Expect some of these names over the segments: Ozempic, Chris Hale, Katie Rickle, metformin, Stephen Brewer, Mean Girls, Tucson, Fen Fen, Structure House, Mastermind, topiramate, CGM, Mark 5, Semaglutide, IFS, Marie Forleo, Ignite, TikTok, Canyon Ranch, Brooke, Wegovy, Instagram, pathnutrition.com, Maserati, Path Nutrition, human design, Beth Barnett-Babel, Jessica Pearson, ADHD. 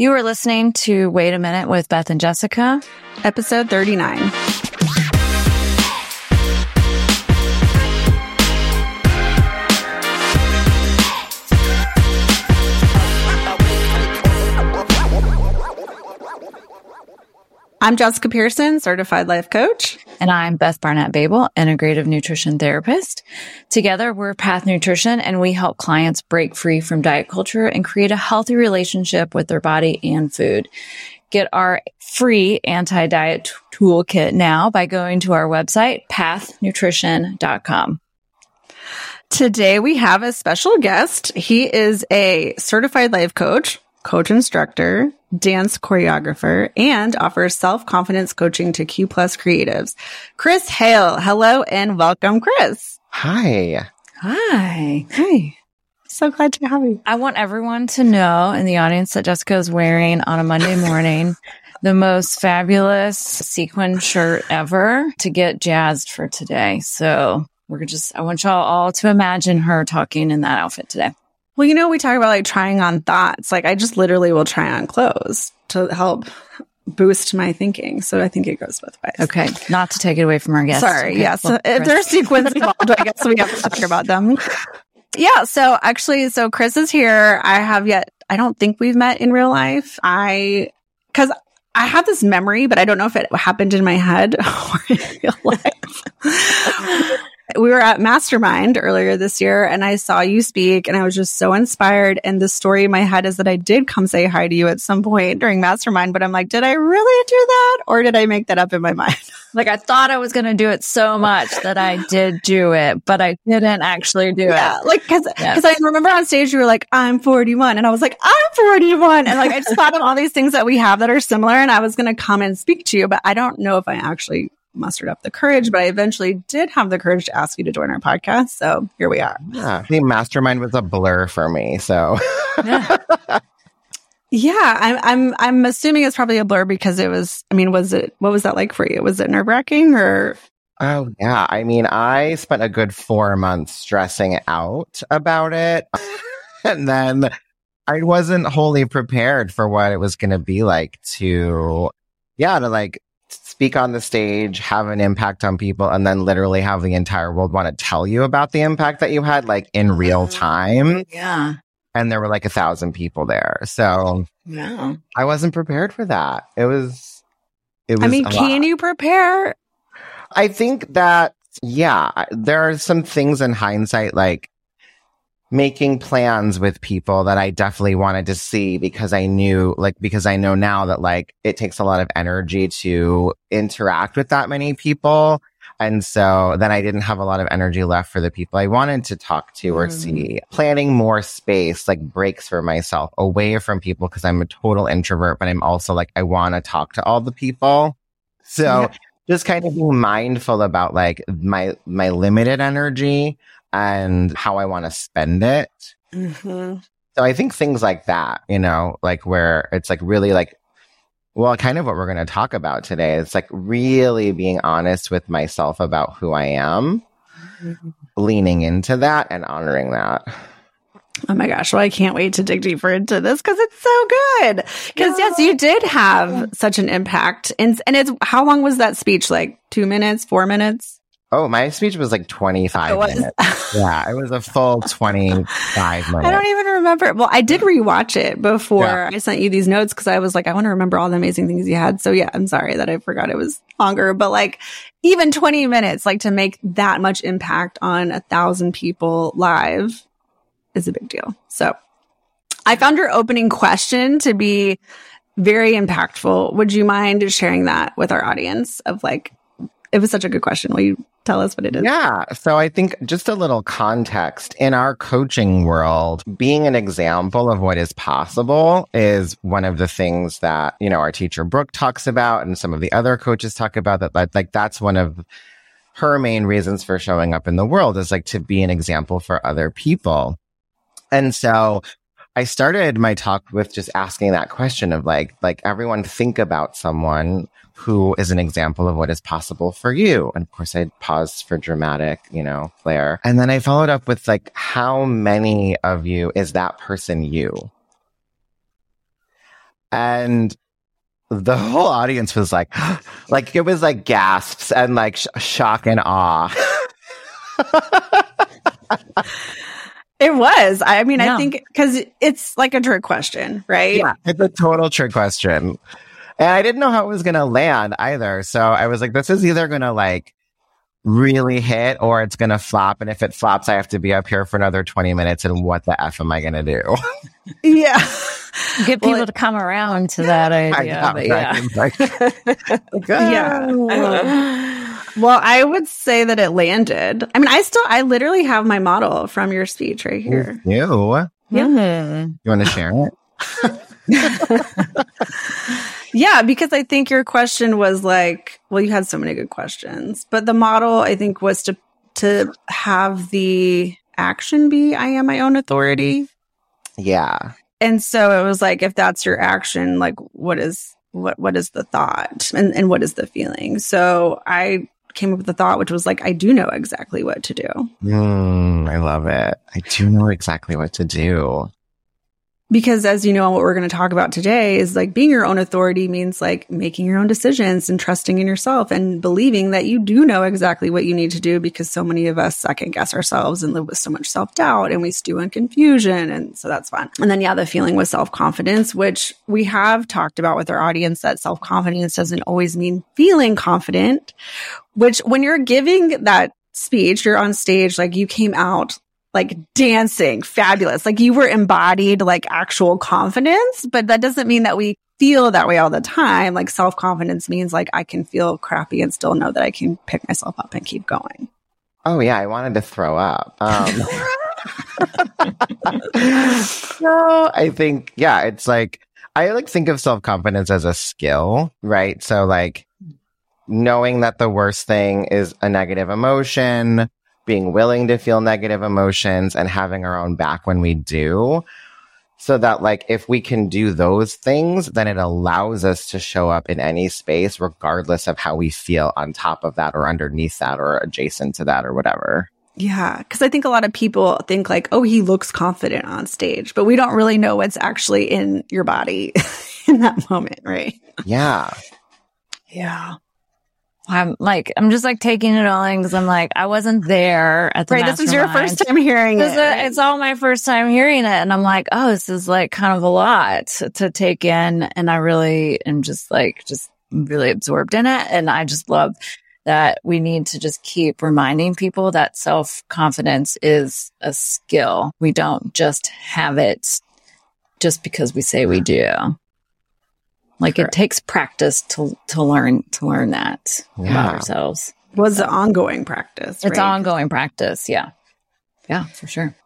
You are listening to Wait a Minute with Beth and Jessica, episode 39. I'm Jessica Pearson, certified life coach. And I'm Beth Barnett-Babel, integrative nutrition therapist. Together, we're Path Nutrition, and we help clients break free from diet culture and create a healthy relationship with their body and food. Get our free anti-diet toolkit now by going to our website, pathnutrition.com. Today, we have a special guest. He is a certified life coach, coach instructor, dance choreographer, and offers self-confidence coaching to Q Plus creatives. Chris Hale. Hello and welcome, Chris. Hi. Hi. Hi. So glad to have you. I want everyone to know in the audience that Jessica is wearing on a Monday morning the most fabulous sequin shirt ever to get jazzed for today. So I want y'all all to imagine her talking in that outfit today. Well, you know, we talk about like trying on thoughts. Like I just literally will try on clothes to help boost my thinking. So I think it goes both ways. Okay. Not to take it away from our guests. Sorry. Okay. Yes. Yeah, well, so if there's sequins involved, I guess we have to talk about them. Yeah. So actually, Chris is here. I don't think we've met in real life. Because I have this memory, but I don't know if it happened in my head or in real life. We were at Mastermind earlier this year, and I saw you speak, and I was just so inspired. And the story in my head is that I did come say hi to you at some point during Mastermind, but I'm like, did I really do that, or did I make that up in my mind? Like, I thought I was going to do it so much that I did do it, but I didn't actually do it. Like, because I remember on stage, you were like, I'm 41. And I was like, I'm 41. And like, I just thought of all these things that we have that are similar, and I was going to come and speak to you, but I don't know if I actually mustered up the courage, but I eventually did have the courage to ask you to join our podcast. So here we are. Yeah, the Mastermind was a blur for me. So yeah, I'm assuming it's probably a blur because it was. I mean, what was that like for you? Was it nerve wracking or? Oh yeah, I mean, I spent a good 4 months stressing out about it, and then I wasn't wholly prepared for what it was going to be like to speak on the stage, have an impact on people, and then literally have the entire world want to tell you about the impact that you had, like, in real time. Yeah. And there were like 1,000 people there. So yeah. I wasn't prepared for that. It was I mean, can you prepare? I think that, yeah, there are some things in hindsight, like making plans with people that I definitely wanted to see because I know now that like it takes a lot of energy to interact with that many people. And so then I didn't have a lot of energy left for the people I wanted to talk to or see. Planning more space, like breaks for myself away from people because I'm a total introvert, but I'm also like, I want to talk to all the people. So just kind of being mindful about like my limited energy and how I want to spend it. Mm-hmm. So I think things like that, you know, like where it's like really like, well, kind of what we're going to talk about today. It's like really being honest with myself about who I am, leaning into that and honoring that. Oh my gosh. Well, I can't wait to dig deeper into this because it's so good. Because yes, you did have such an impact. And it's, how long was that speech? Like 2 minutes, 4 minutes? Oh, my speech was like 25 minutes. Yeah, it was a full 25 minutes. I don't even remember. Well, I did rewatch it before I sent you these notes because I was like, I want to remember all the amazing things you had. So yeah, I'm sorry that I forgot it was longer, but like even 20 minutes, like to make that much impact on 1,000 people live is a big deal. So I found your opening question to be very impactful. Would you mind sharing that with our audience of like, it was such a good question. Will you tell us what it is? Yeah. So I think just a little context in our coaching world, being an example of what is possible is one of the things that, you know, our teacher Brooke talks about and some of the other coaches talk about that. Like that's one of her main reasons for showing up in the world is like to be an example for other people. And so I started my talk with just asking that question of like everyone think about someone who is an example of what is possible for you. And of course I paused for dramatic, you know, flair. And then I followed up with like, how many of you is that person you? And the whole audience was like it was like gasps and like shock and awe. It was. I mean, yeah. I think because it's like a trick question, right? Yeah, it's a total trick question. And I didn't know how it was going to land either. So I was like, this is either going to like really hit or it's going to flop. And if it flops, I have to be up here for another 20 minutes. And what the F am I going to do? Yeah. Get people to come around to that idea. I know, Well, I would say that it landed. I mean, I literally have my model from your speech right here. You want to share it? Yeah, because I think your question was like, well, you had so many good questions, but the model I think was to have the action be, I am my own authority. Yeah. And so it was like, if that's your action, like what is the thought and what is the feeling? So I came up with the thought, which was like, I do know exactly what to do. I love it. I do know exactly what to do. Because as you know, what we're going to talk about today is like being your own authority means like making your own decisions and trusting in yourself and believing that you do know exactly what you need to do, because so many of us second guess ourselves and live with so much self-doubt and we stew in confusion. And so that's fun. And then, yeah, the feeling was self-confidence, which we have talked about with our audience, that self-confidence doesn't always mean feeling confident, which when you're giving that speech, you're on stage, like you came out like dancing, fabulous. Like you were embodied, like actual confidence, but that doesn't mean that we feel that way all the time. Like self-confidence means like I can feel crappy and still know that I can pick myself up and keep going. Oh yeah. I wanted to throw up. So I think, yeah, it's like, I like think of self-confidence as a skill, right? So like knowing that the worst thing is a negative emotion, being willing to feel negative emotions and having our own back when we do, so that like if we can do those things, then it allows us to show up in any space regardless of how we feel on top of that or underneath that or adjacent to that or whatever. Yeah, because I think a lot of people think like, oh, he looks confident on stage, but we don't really know what's actually in your body in that moment, right? Yeah. I'm just like taking it all in because I'm like, I wasn't there at the Right, Mastermind. This is your first time hearing it. Right? It's all my first time hearing it. And I'm like, oh, this is like kind of a lot to take in. And I really am just really absorbed in it. And I just love that we need to just keep reminding people that self-confidence is a skill. We don't just have it just because we say we do. Like Correct. It takes practice to learn that about ourselves. Was the ongoing practice? It's ongoing practice. Yeah, yeah, for sure.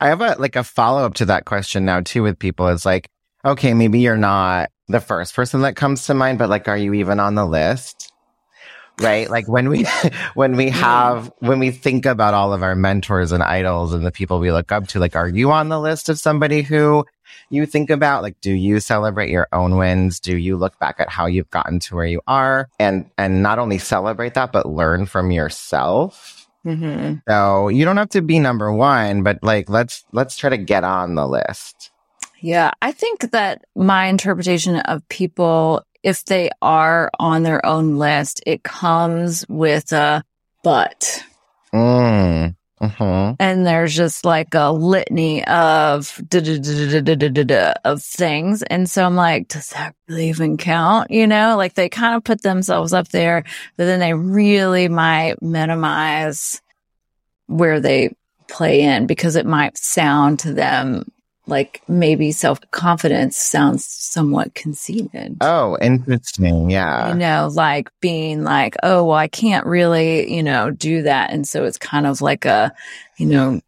I have a follow up to that question now too with people. It's like, okay, maybe you're not the first person that comes to mind, but like, are you even on the list? Right? Like when we think about all of our mentors and idols and the people we look up to, like, are you on the list of somebody who you think about? Like, do you celebrate your own wins? Do you look back at how you've gotten to where you are and not only celebrate that, but learn from yourself? Mm-hmm. So you don't have to be number one, but like, let's try to get on the list. Yeah. I think that my interpretation of people, if they are on their own list, it comes with a but. Mm-hmm. And there's just like a litany of things. And so I'm like, does that really even count? You know, like they kind of put themselves up there, but then they really might minimize where they play in because it might sound to them like maybe self-confidence sounds somewhat conceited. Oh, interesting. Yeah. You know, like being like, oh, well, I can't really, you know, do that. And so it's kind of like a, you know,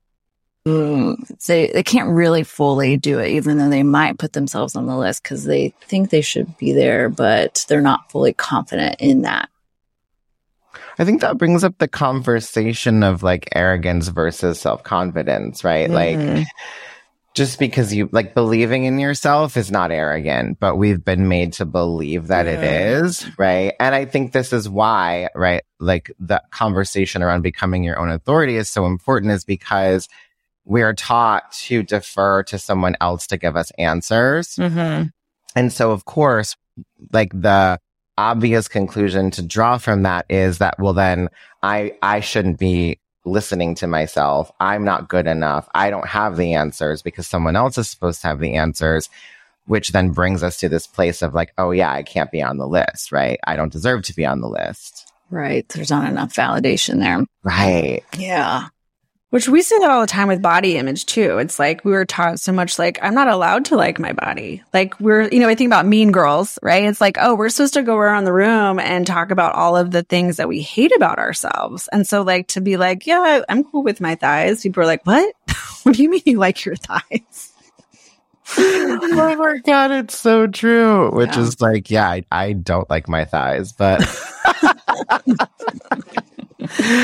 they can't really fully do it, even though they might put themselves on the list because they think they should be there, but they're not fully confident in that. I think that brings up the conversation of like arrogance versus self-confidence, right? Mm-hmm. Like, just because you like believing in yourself is not arrogant, but we've been made to believe that it is, right? And I think this is why, right, like the conversation around becoming your own authority is so important, is because we are taught to defer to someone else to give us answers. Mm-hmm. And so, of course, like the obvious conclusion to draw from that is that, well, then I shouldn't be listening to myself. I'm not good enough. I don't have the answers because someone else is supposed to have the answers, which then brings us to this place of like, oh yeah, I can't be on the list, right? I don't deserve to be on the list. Right. There's not enough validation there. Right. Yeah. Which we see that all the time with body image too. It's like we were taught so much like, I'm not allowed to like my body. Like we're, you know, I think about Mean Girls, right? It's like, oh, we're supposed to go around the room and talk about all of the things that we hate about ourselves. And so like to be like, yeah, I'm cool with my thighs. People are like, what? What do you mean you like your thighs? Oh my God, it's so true. Which is like, yeah, I don't like my thighs, but...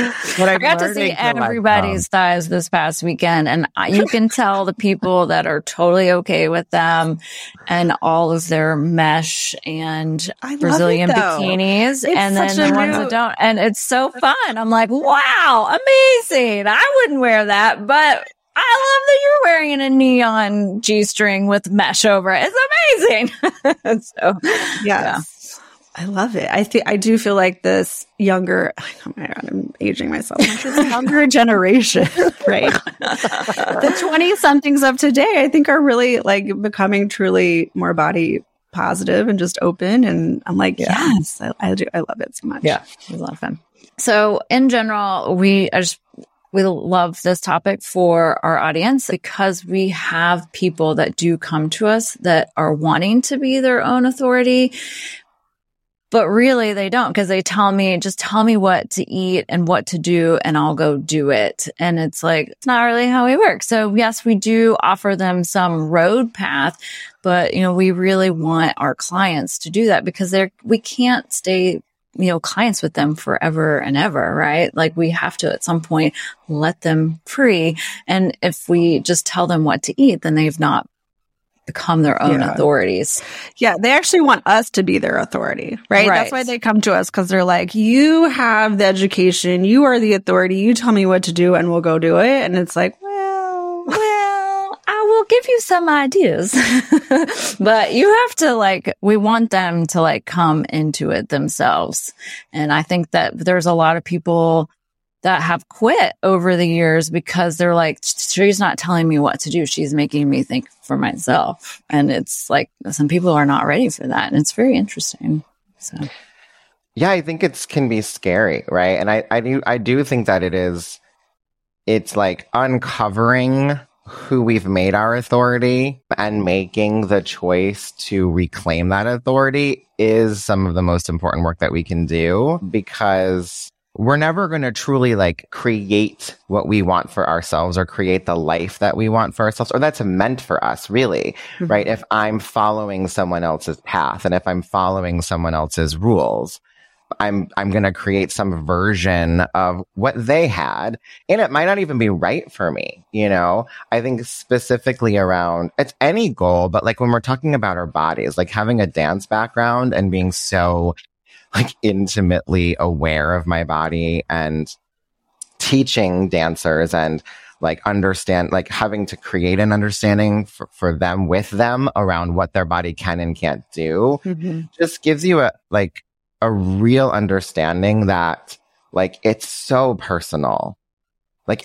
I got to see everybody's thighs this past weekend, and you can tell the people that are totally okay with them and all of their mesh and Brazilian bikinis, and then the ones that don't. And it's so fun. I'm like, wow, amazing. I wouldn't wear that, but I love that you're wearing a neon G-string with mesh over it. It's amazing. So, yeah. I love it. I do feel like this younger, oh my God, I'm aging myself. This younger generation, right? The 20-somethings of today, I think, are really like becoming truly more body positive and just open. And I'm like, yes, I do. I love it so much. Yeah, it was a lot of fun. So, in general, we love this topic for our audience because we have people that do come to us that are wanting to be their own authority. But really they don't, because they tell me, just tell me what to eat and what to do and I'll go do it. And it's like, it's not really how we work. So yes, we do offer them some road path, but you know, we really want our clients to do that because we can't stay, you know, clients with them forever and ever, right? Like we have to at some point let them free. And if we just tell them what to eat, then they've not become their own authorities. Yeah, they actually want us to be their authority, right? That's why they come to us, because they're like, you have the education, you are the authority, you tell me what to do and we'll go do it. And it's like, well, I will give you some ideas. But you have to we want them to come into it themselves. And I think that there's a lot of people that have quit over the years because they're like, she's not telling me what to do. She's making me think for myself. And it's like, some people are not ready for that. And it's very interesting. So, yeah, I think it can be scary, right? And I do think that it's like uncovering who we've made our authority and making the choice to reclaim that authority is some of the most important work that we can do, because we're never going to truly create what we want for ourselves or create the life that we want for ourselves, or that's meant for us, really, right? If I'm following someone else's path and if I'm following someone else's rules, I'm going to create some version of what they had, and it might not even be right for me, you know? I think specifically around, it's any goal, but when we're talking about our bodies, having a dance background and being so intimately aware of my body and teaching dancers and understand, having to create an understanding for them with them around what their body can and can't do, just gives you a real understanding that it's so personal.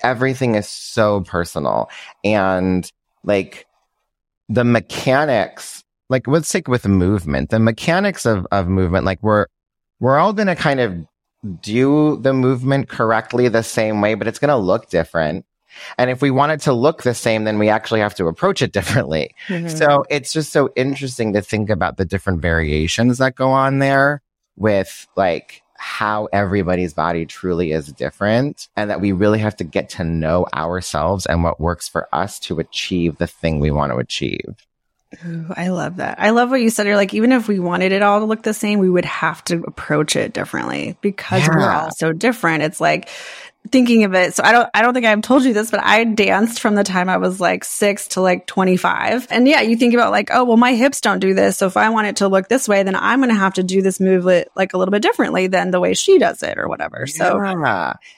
Everything is so personal, and the mechanics, let's stick with movement, the mechanics of movement, we're all going to kind of do the movement correctly the same way, but it's going to look different. And if we want it to look the same, then we actually have to approach it differently. So it's just so interesting to think about the different variations that go on there with how everybody's body truly is different, and that we really have to get to know ourselves and what works for us to achieve the thing we want to achieve. Ooh, I love that. I love what you said. You're even if we wanted it all to look the same, we would have to approach it differently because we're all so different. It's thinking of it. So I don't think I've told you this, but I danced from the time I was 6 to 25. And yeah, you think about oh, well, my hips don't do this. So if I want it to look this way, then I'm going to have to do this movelet a little bit differently than the way she does it or whatever. So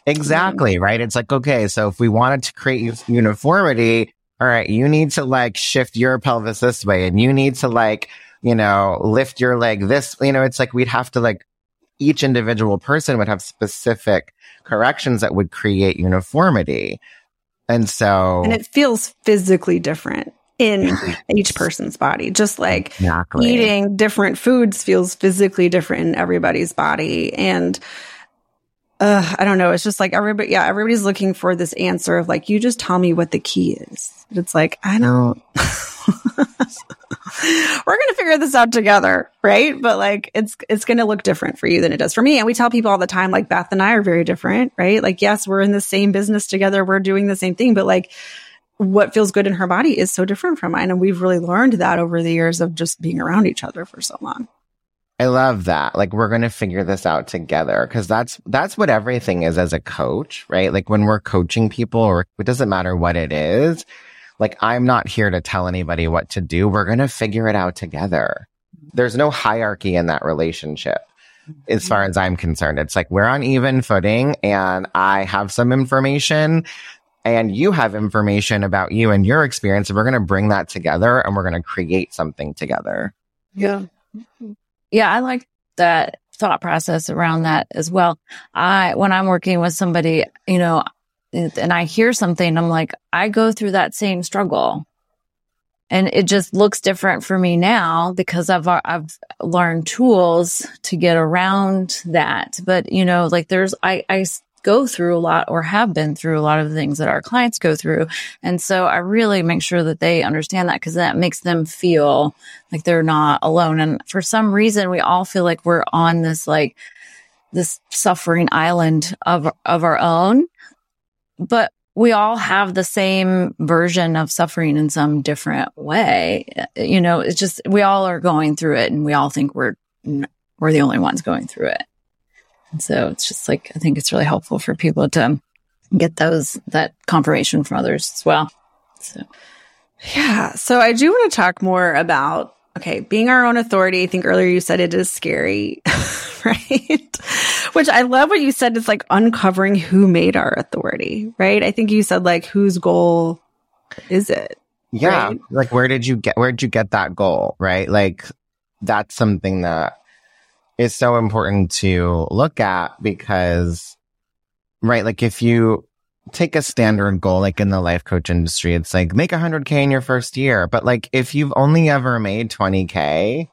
exactly. Right. It's okay. So if we wanted to create uniformity, all right, you need to shift your pelvis this way, and you need to you know, lift your leg this, you know, it's like we'd have to like, each individual person would have specific corrections that would create uniformity. And so. And it feels physically different in each person's body, just like exactly. Eating different foods feels physically different in everybody's body. And I don't know. It's just like everybody, everybody's looking for this answer of like, you just tell me what the key is. But it's like, I don't, we're going to figure this out together. Right. But like, it's going to look different for you than it does for me. And we tell people all the time, like Beth and I are very different, right? Like, yes, we're in the same business together. We're doing the same thing, but like, what feels good in her body is so different from mine. And we've really learned that over the years of just being around each other for so long. I love that. Like, we're going to figure this out together, because that's what everything is as a coach, right? Like when we're coaching people, or it doesn't matter what it is, like I'm not here to tell anybody what to do. We're going to figure it out together. There's no hierarchy in that relationship. As far as I'm concerned, it's like we're on even footing and I have some information and you have information about you and your experience. And we're going to bring that together and we're going to create something together. Yeah. Yeah, I like that thought process around that as well. When I'm working with somebody, you know, and I hear something, I'm like, I go through that same struggle. And it just looks different for me now because I've learned tools to get around that. But, you know, like there's, I go through a lot, or have been through a lot of the things that our clients go through. And so I really make sure that they understand that, because that makes them feel like they're not alone. And for some reason, we all feel like we're on this, like this suffering island of our own, but we all have the same version of suffering in some different way. You know, it's just, we all are going through it and we all think we're the only ones going through it. And so it's just like, I think it's really helpful for people to get that confirmation from others as well. So, yeah. So I do want to talk more about, being our own authority. I think earlier you said it is scary, right? Which I love what you said. It's like uncovering who made our authority, right? I think you said like, whose goal is it? Yeah. Right? Like, where did you get that goal? Right? Like, that's something that, is so important to look at, because, right, like if you take a standard goal, like in the life coach industry, it's like make 100K in your first year. But like if you've only ever made 20K,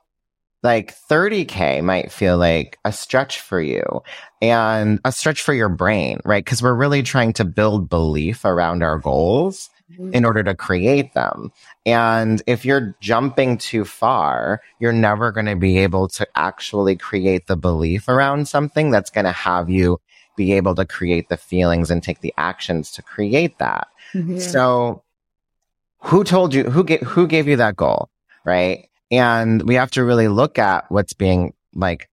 like 30K might feel like a stretch for you and a stretch for your brain, right? Because we're really trying to build belief around our goals in order to create them. And if you're jumping too far, you're never going to be able to actually create the belief around something that's going to have you be able to create the feelings and take the actions to create that. Mm-hmm. So who told you, who gave you that goal, right? And we have to really look at what's being like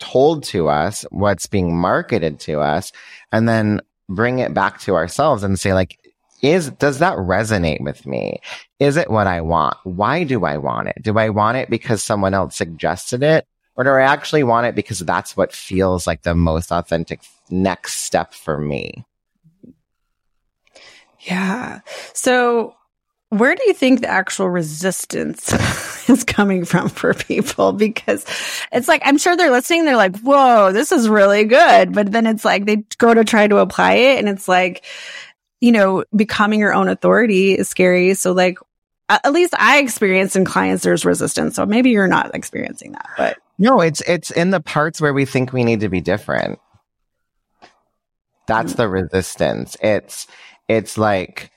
told to us, what's being marketed to us, and then bring it back to ourselves and say like, does that resonate with me? Is it what I want? Why do I want it? Do I want it because someone else suggested it? Or do I actually want it because that's what feels like the most authentic next step for me? Yeah. So where do you think the actual resistance is coming from for people? Because it's like, I'm sure they're listening. They're like, whoa, this is really good. But then it's like, they go to try to apply it. And it's like, you know, becoming your own authority is scary. So like, at least I experience in clients, there's resistance. So maybe you're not experiencing that, but. No, it's in the parts where we think we need to be different. That's the resistance. It's like,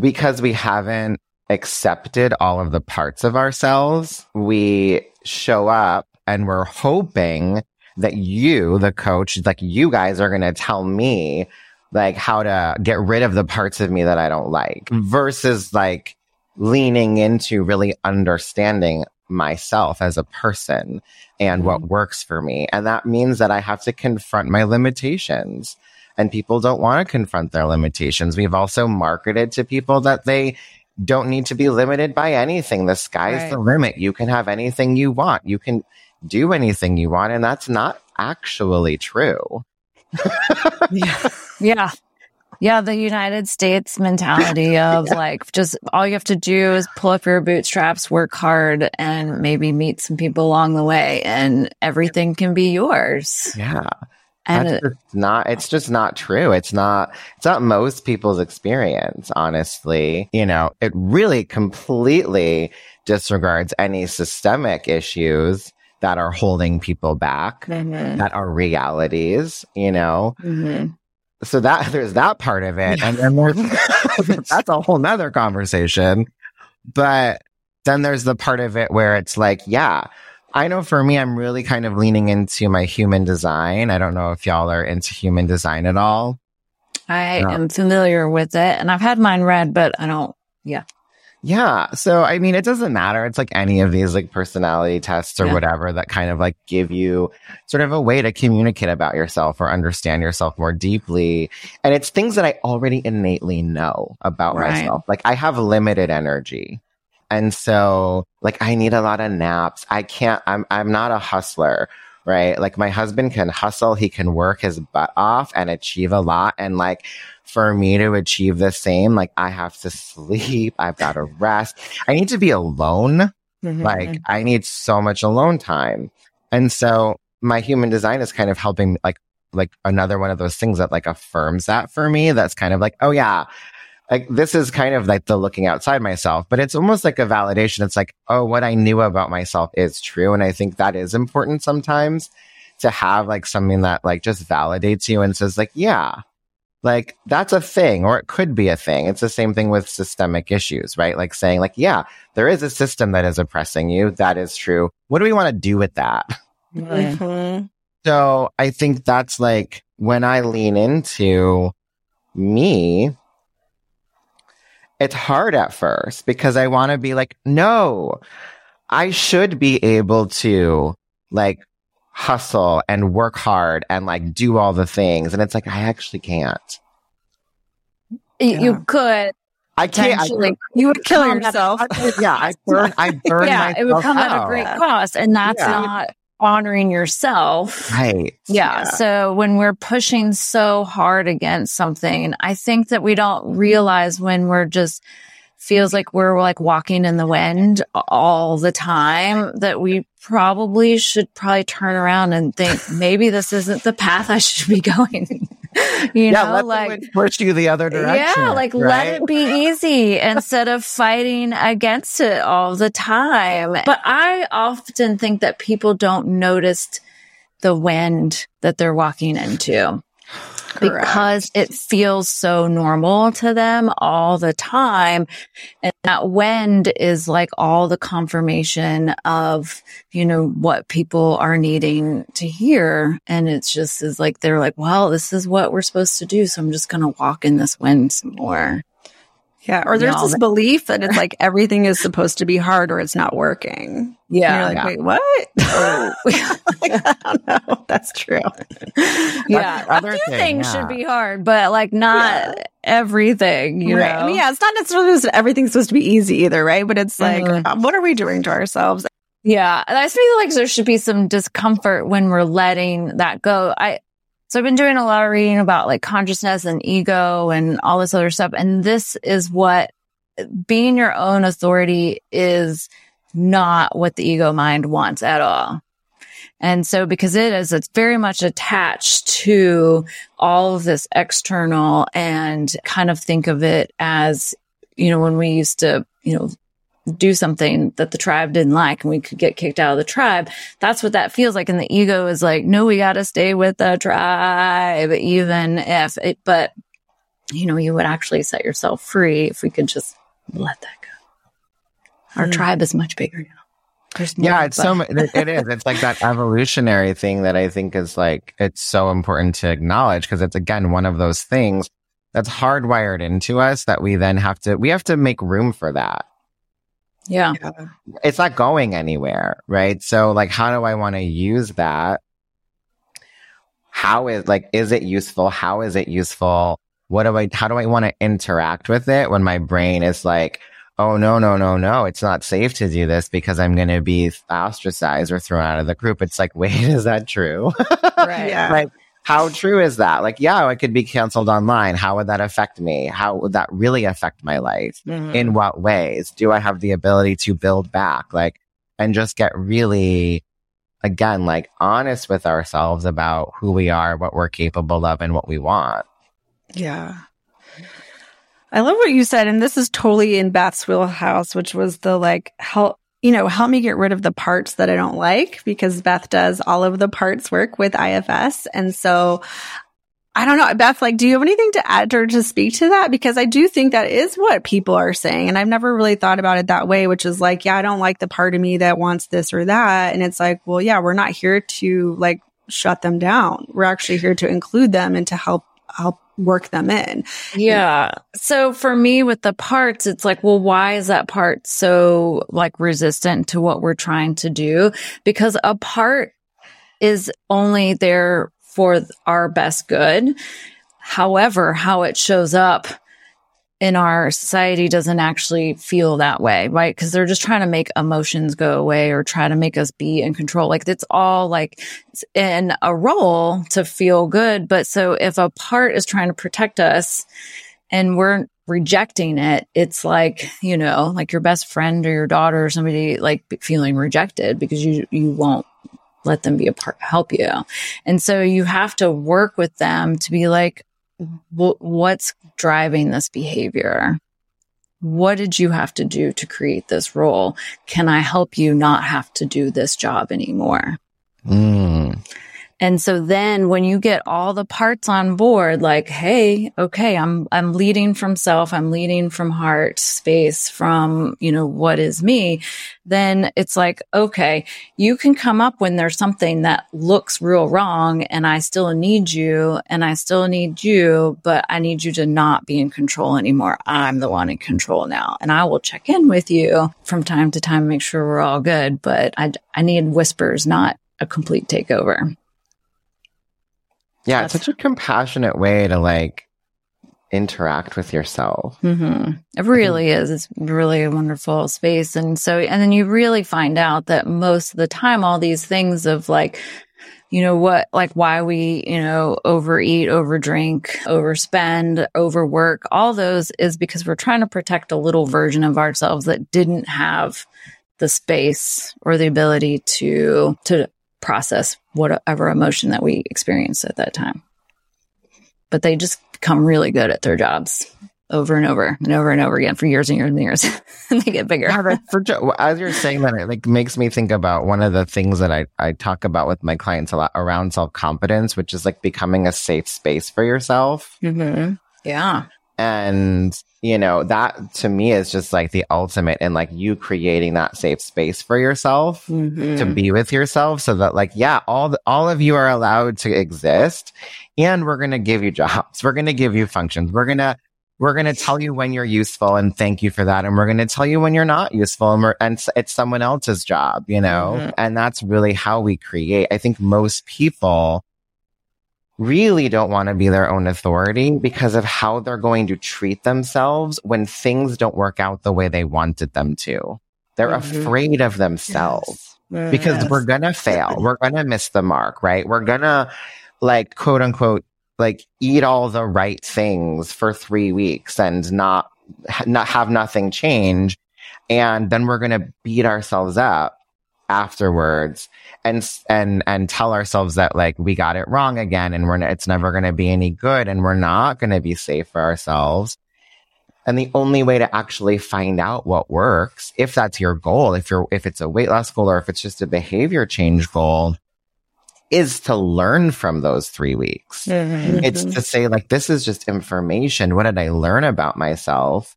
because we haven't accepted all of the parts of ourselves, we show up and we're hoping that you, the coach, like you guys are going to tell me like how to get rid of the parts of me that I don't like, versus like leaning into really understanding myself as a person and what works for me. And that means that I have to confront my limitations, and people don't want to confront their limitations. We've also marketed to people that they don't need to be limited by anything. The sky's the limit. You can have anything you want. You can do anything you want. And that's not actually true. Yeah. Yeah, the United States mentality of like, just all you have to do is pull up your bootstraps, work hard, and maybe meet some people along the way, and everything can be yours. Yeah. And it's just not true. It's not most people's experience, honestly. You know, it really completely disregards any systemic issues that are holding people back, mm-hmm. that are realities, you know? Mm-hmm. So there's that part of it. And then that's a whole nother conversation. But then there's the part of it where it's like, yeah, I know for me, I'm really kind of leaning into my human design. I don't know if y'all are into human design at all. I am familiar with it, and I've had mine read, but I don't. Yeah. Yeah. So, I mean, it doesn't matter. It's like any of these like personality tests or whatever that kind of like give you sort of a way to communicate about yourself or understand yourself more deeply. And it's things that I already innately know about myself. Like, I have limited energy. And so like, I need a lot of naps. I'm not a hustler, right? Like, my husband can hustle. He can work his butt off and achieve a lot. And like, for me to achieve the same, like, I have to sleep. I've got to rest. I need to be alone. Mm-hmm. Like, I need so much alone time. And so my human design is kind of helping like another one of those things that like affirms that for me. That's kind of like, oh yeah. Like, this is kind of like the looking outside myself, but it's almost like a validation. It's like, oh, what I knew about myself is true. And I think that is important sometimes to have like something that like just validates you and says like, yeah, like that's a thing, or it could be a thing. It's the same thing with systemic issues, right? Like saying like, yeah, there is a system that is oppressing you. That is true. What do we want to do with that? Mm-hmm. So I think that's like when I lean into me. It's hard at first because I want to be like, no, I should be able to like hustle and work hard and like do all the things. And it's like, I actually can't. You could. I can't. You would kill yourself. I burn myself. It would come at a great cost. And that's not honoring yourself. Right. Yeah. So when we're pushing so hard against something, I think that we don't realize when we're just feels like we're like walking in the wind all the time, that we should probably turn around and think, maybe this isn't the path I should be going. You know, let push you the other direction. Yeah, like let it be easy instead of fighting against it all the time. But I often think that people don't notice the wind that they're walking into. Correct. Because it feels so normal to them all the time. And that wind is like all the confirmation of, you know, what people are needing to hear. And it's just is like, they're like, well, this is what we're supposed to do. So I'm just going to walk in this wind some more. Yeah. Or there's this belief that it's like everything is supposed to be hard or it's not working. Yeah. And you're like, wait, what? Like, I don't know. That's true. Yeah. A few things should be hard, but like not everything, you know? I mean, yeah. It's not necessarily just everything's supposed to be easy either, right? But it's like, what are we doing to ourselves? Yeah. And I feel like there should be some discomfort when we're letting that go. So I've been doing a lot of reading about like consciousness and ego and all this other stuff. And this is what being your own authority is not what the ego mind wants at all. And so because it's very much attached to all of this external, and kind of think of it as, you know, when we used to, you know, do something that the tribe didn't like and we could get kicked out of the tribe. That's what that feels like. And the ego is like, no, we got to stay with the tribe, but you know, you would actually set yourself free if we could just let that go. Our tribe is much bigger now. It is. It's like that evolutionary thing that I think is like, it's so important to acknowledge, because it's again, one of those things that's hardwired into us that we then have to make room for that. Yeah. It's not going anywhere, right? So like, how do I want to use that? How is it useful? How do I want to interact with it when my brain is like, oh, no, it's not safe to do this because I'm going to be ostracized or thrown out of the group. It's like, wait, is that true? Right. Yeah. Like, How true is that? Like, yeah, I could be canceled online. How would that affect me? How would that really affect my life? Mm-hmm. In what ways? Do I have the ability to build back? Like, and just get really, again, like honest with ourselves about who we are, what we're capable of, and what we want. Yeah. I love what you said. And this is totally in Beth's wheelhouse, which was the like, help, you know, help me get rid of the parts that I don't like, because Beth does all of the parts work with IFS. And so I don't know, Beth, like, do you have anything to add or to speak to that? Because I do think that is what people are saying. And I've never really thought about it that way, which is like, yeah, I don't like the part of me that wants this or that. And it's like, well, yeah, we're not here to like shut them down. We're actually here to include them and to help work them in. Yeah. So for me with the parts, it's like, well, why is that part so like resistant to what we're trying to do? Because a part is only there for our best good. However, how it shows up in our society doesn't actually feel that way, right? Because they're just trying to make emotions go away or try to make us be in control. Like it's all like it's in a role to feel good. But so if a part is trying to protect us and we're rejecting it, it's like, you know, like your best friend or your daughter or somebody like feeling rejected because you won't let them be a part, help you. And so you have to work with them to be like, what's driving this behavior? What did you have to do to create this role? Can I help you not have to do this job anymore? Mm. And so then when you get all the parts on board, like, hey, okay, I'm leading from self, I'm leading from heart space, from, you know, what is me, then it's like, okay, you can come up when there's something that looks real wrong and I still need you and I still need you, but I need you to not be in control anymore. I'm the one in control now. And I will check in with you from time to time, make sure we're all good, but I need whispers, not a complete takeover. Yeah, it's such a compassionate way to like interact with yourself. Mm-hmm. It really is. It's really a wonderful space. And then you really find out that most of the time, all these things of like, you know what, like why we, you know, overeat, overdrink, overspend, overwork, all those is because we're trying to protect a little version of ourselves that didn't have the space or the ability to process whatever emotion that we experienced at that time. But they just become really good at their jobs over and over and over and over again for years and years and years. And they get bigger. As you're saying that, it like makes me think about one of the things that I talk about with my clients a lot around self-confidence, which is like becoming a safe space for yourself. Mm-hmm. Yeah. And, you know, that to me is just like the ultimate in like you creating that safe space for yourself, mm-hmm. to be with yourself so that like, yeah, all of you are allowed to exist and we're going to give you jobs. We're going to give you functions. We're going to tell you when you're useful and thank you for that. And we're going to tell you when you're not useful and it's someone else's job, you know, mm-hmm. and that's really how we create. I think most people really don't want to be their own authority because of how they're going to treat themselves when things don't work out the way they wanted them to. They're mm-hmm. afraid of themselves, yes. because yes. we're going to fail. We're going to miss the mark, right? We're going to like, quote unquote, like eat all the right things for 3 weeks and not have nothing change. And then we're going to beat ourselves up afterwards and tell ourselves that like we got it wrong again and it's never going to be any good and we're not going to be safe for ourselves. And the only way to actually find out what works, if that's your goal, if it's a weight loss goal or if it's just a behavior change goal, is to learn from those 3 weeks. Mm-hmm. It's to say like, this is just information. What did I learn about myself?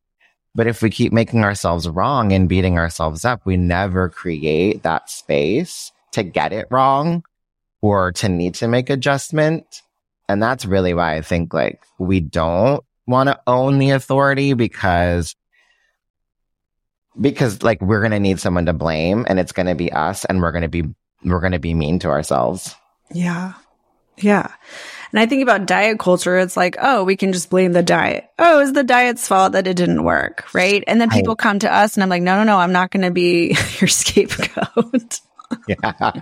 But if we keep making ourselves wrong and beating ourselves up, we never create that space to get it wrong or to need to make adjustment. And that's really why I think like we don't want to own the authority because like we're going to need someone to blame and it's going to be us and we're going to be mean to ourselves. Yeah. Yeah. And I think about diet culture, it's like, oh, we can just blame the diet. Oh, it's the diet's fault that it didn't work, right? And then people come to us and I'm like, no, I'm not going to be your scapegoat. Yeah.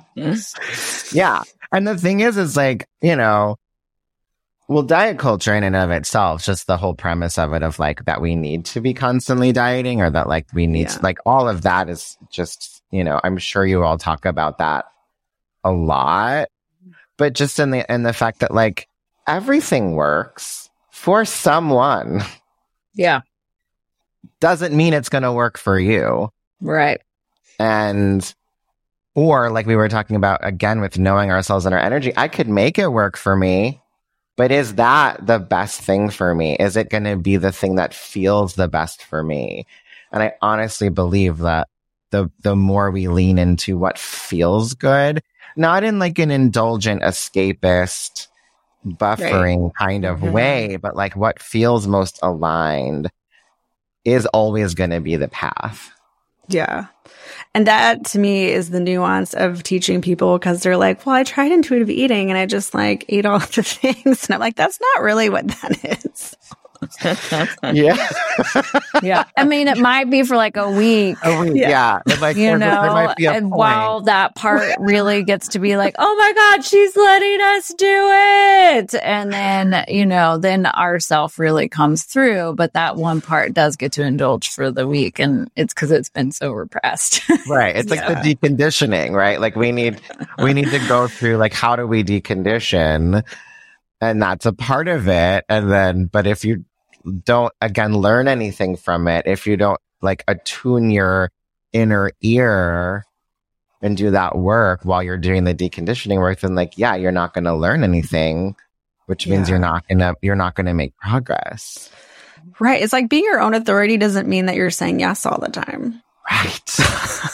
Yeah. And the thing is like, you know, Well, diet culture in and of itself, just the whole premise of it, of like that we need to be constantly dieting, or that like we need to, like, all of that is just, you know, I'm sure you all talk about that a lot, but just in the fact that like everything works for someone. Yeah. Doesn't mean it's going to work for you. Right. And, or like we were talking about again with knowing ourselves and our energy, I could make it work for me, but is that the best thing for me? Is it going to be the thing that feels the best for me? And I honestly believe that the more we lean into what feels good, not in like an indulgent, escapist, buffering kind of way, but like what feels most aligned is always going to be the path. Yeah. And that to me is the nuance of teaching people, because they're like, well, I tried intuitive eating and I just like ate all the things. And I'm like, that's not really what that is. Yeah. Yeah. I mean, it might be for like a week. Yeah. Like, you know, there might be a point. While that part really gets to be like, oh my God, she's letting us do it. And then, you know, then our self really comes through. But that one part does get to indulge for the week. And it's because it's been so repressed. Right. It's like the deconditioning, right? Like we need to go through like, how do we decondition? And that's a part of it. And then, but if you don't, again, learn anything from it, if you don't like attune your inner ear and do that work while you're doing the deconditioning work, then like, yeah, you're not going to learn anything, which means you're not going to make progress. Right. It's like being your own authority doesn't mean that you're saying yes all the time. Right.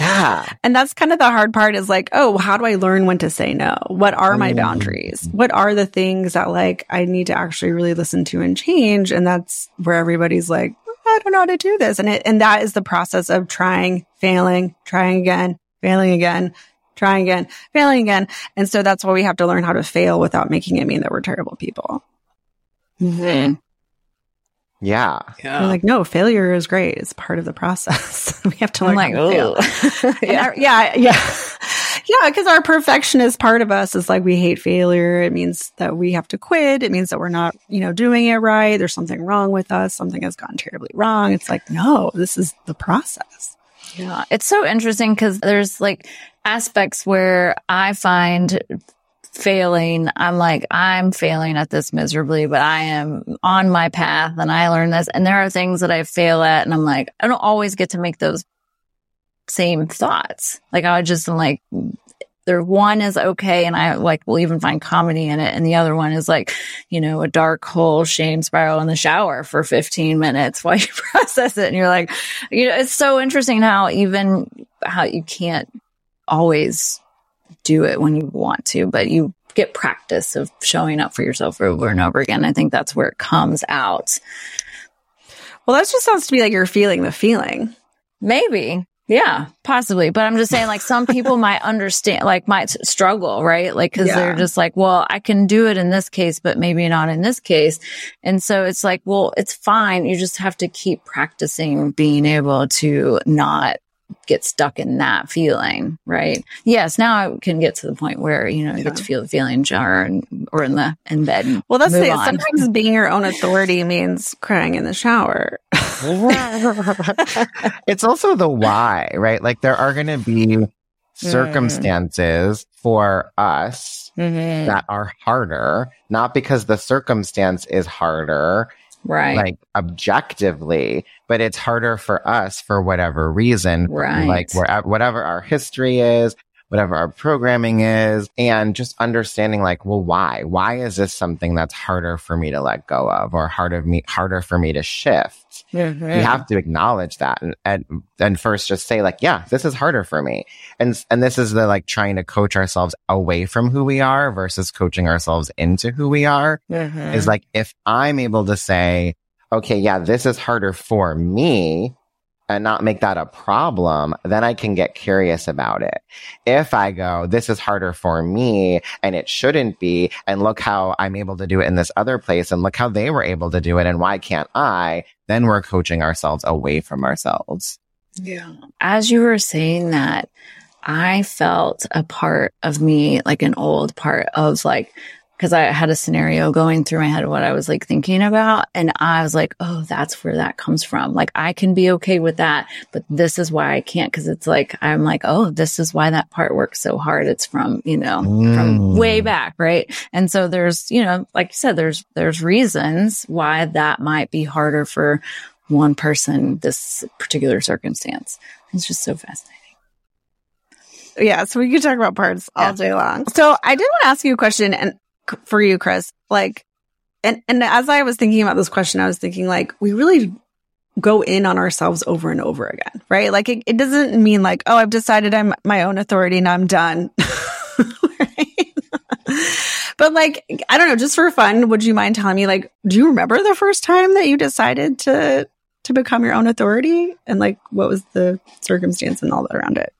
Yeah. And that's kind of the hard part is like, oh, how do I learn when to say no? What are my boundaries? What are the things that like I need to actually really listen to and change? And that's where everybody's like, I don't know how to do this. And that is the process of trying, failing, trying again, failing again. And so that's why we have to learn how to fail without making it mean that we're terrible people. Mm-hmm. Yeah. Like, no, failure is great. It's part of the process. We have to learn how to fail. Yeah, because our perfectionist part of us is like, we hate failure. It means that we have to quit. It means that we're not, you know, doing it right. There's something wrong with us. Something has gone terribly wrong. It's like, no, this is the process. Yeah. It's so interesting because there's like aspects where I find failing, I'm failing at this miserably, but I am on my path and I learned this. And there are things that I fail at and I'm like, I don't always get to make those same thoughts. Like I would just like, there one is okay and I like will even find comedy in it. And the other one is like, you know, a dark hole shame spiral in the shower for 15 minutes while you process it. And you're like, you know, it's so interesting how you can't always do it when you want to, but you get practice of showing up for yourself over and over again. I think that's where it comes out. Well, that just sounds to me like you're feeling the feeling. Maybe. Yeah, possibly. But I'm just saying, like, some people might understand, like, might struggle, right? Like, because they're just like, well, I can do it in this case, but maybe not in this case. And so it's like, well, it's fine. You just have to keep practicing being able to not get stuck in that feeling, right? Yes, now I can get to the point where, you know, I get to feel the feeling jar or in bed. Well, that's it. Sometimes being your own authority means crying in the shower. It's also the why, right? Like there are going to be circumstances for us that are harder, not because the circumstance is harder, right? Like objectively, but it's harder for us for whatever reason, right? Like whatever our history is, whatever our programming is, and just understanding like, well, why is this something that's harder for me to let go of or harder for me to shift? You have to acknowledge that and first just say like, yeah, this is harder for me. And this is the like trying to coach ourselves away from who we are versus coaching ourselves into who we are is like, if I'm able to say, okay, yeah, this is harder for me, and not make that a problem, then I can get curious about it. If I go, this is harder for me and it shouldn't be, and look how I'm able to do it in this other place and look how they were able to do it and why can't I, then we're coaching ourselves away from ourselves. Yeah. As you were saying that, I felt a part of me, like an old part of like, because I had a scenario going through my head of what I was like thinking about. And I was like, oh, that's where that comes from. Like, I can be okay with that, but this is why I can't. Cause it's like, I'm like, oh, this is why that part works so hard. It's from, you know, from way back. Right. And so there's, you know, like you said, there's reasons why that might be harder for one person, this particular circumstance. It's just so fascinating. Yeah. So we could talk about parts all day long. So I did want to ask you a question, and for you, Chris, like, and as I was thinking about this question, I was thinking, like, we really go in on ourselves over and over again, right? Like, it doesn't mean like, oh, I've decided I'm my own authority and I'm done. Right? But like, I don't know, just for fun, would you mind telling me, like, do you remember the first time that you decided to become your own authority? And like, what was the circumstance and all that around it?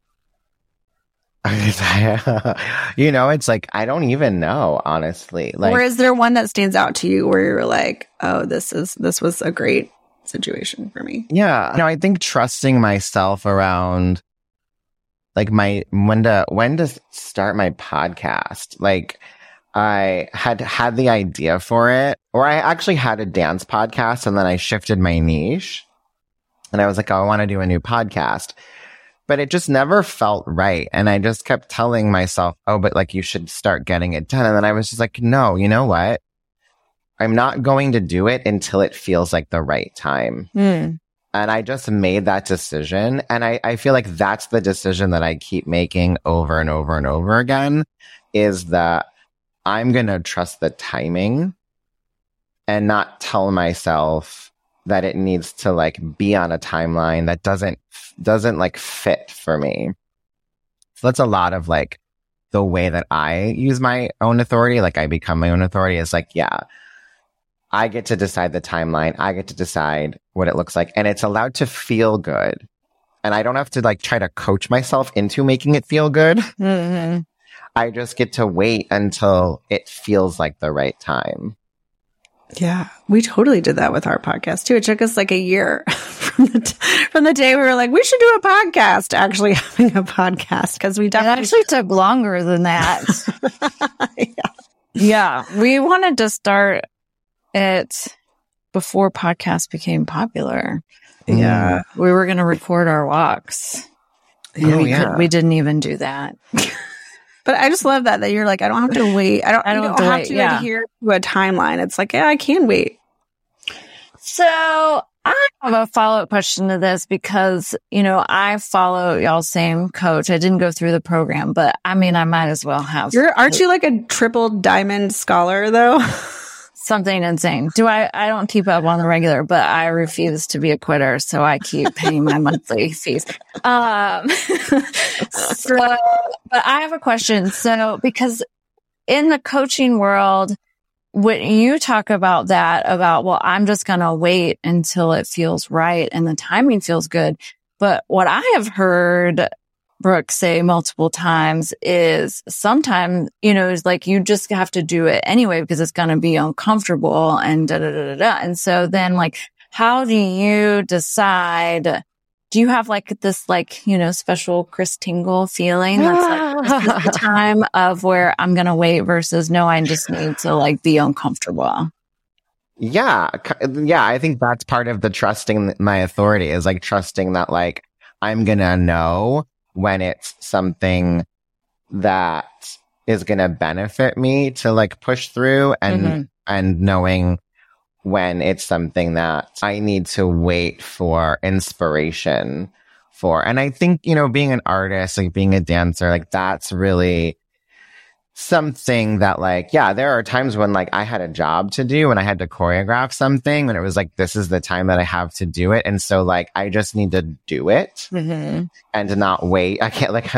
You know, it's like, I don't even know, honestly. Like, or is there one that stands out to you where you're like, oh, this was a great situation for me? Yeah. You know, I think trusting myself around, like, my when to start my podcast. Like, I had the idea for it, or I actually had a dance podcast, and then I shifted my niche, and I was like, oh, I want to do a new podcast. But it just never felt right. And I just kept telling myself, oh, but like, you should start getting it done. And then I was just like, no, you know what? I'm not going to do it until it feels like the right time. Mm. And I just made that decision. And I feel like that's the decision that I keep making over and over and over again, is that I'm going to trust the timing and not tell myself that it needs to like be on a timeline that doesn't like fit for me. So that's a lot of like the way that I use my own authority. Like, I become my own authority is like, yeah, I get to decide the timeline. I get to decide what it looks like, and it's allowed to feel good. And I don't have to like try to coach myself into making it feel good. Mm-hmm. I just get to wait until it feels like the right time. Yeah, we totally did that with our podcast too. It took us like a year from the day we were like, we should do a podcast, actually having a podcast, because we definitely... It actually took longer than that. Yeah, we wanted to start it before podcasts became popular. Yeah. We were going to record our walks. We didn't even do that. But I just love that you're like, I don't have to wait. I don't have to adhere to a timeline. It's like, yeah, I can wait. So I have a follow-up question to this, because, you know, I follow y'all's same coach. I didn't go through the program, but I mean, I might as well have. Aren't you like a triple diamond scholar though? Something insane. I don't keep up on the regular, but I refuse to be a quitter, so I keep paying my monthly fees. But I have a question. So, because in the coaching world, when you talk about that, about, well, I'm just going to wait until it feels right and the timing feels good. But what I have heard Brooke say multiple times is sometimes, you know, it's like, you just have to do it anyway because it's going to be uncomfortable and da-da-da-da-da. And so then, like, how do you decide? Do you have like this, like, you know, special Chris Tingle feeling? That's like, this is the time of where I'm going to wait versus no, I just need to like be uncomfortable. Yeah. Yeah. I think that's part of the trusting my authority, is like trusting that, like, I'm going to know when it's something that is going to benefit me to like push through, and and knowing when it's something that I need to wait for inspiration for. And I think, you know, being an artist, like being a dancer, like that's really something that, like, yeah, there are times when like I had a job to do and I had to choreograph something, and it was like, this is the time that I have to do it. And so like, I just need to do it and to not wait. I can't wait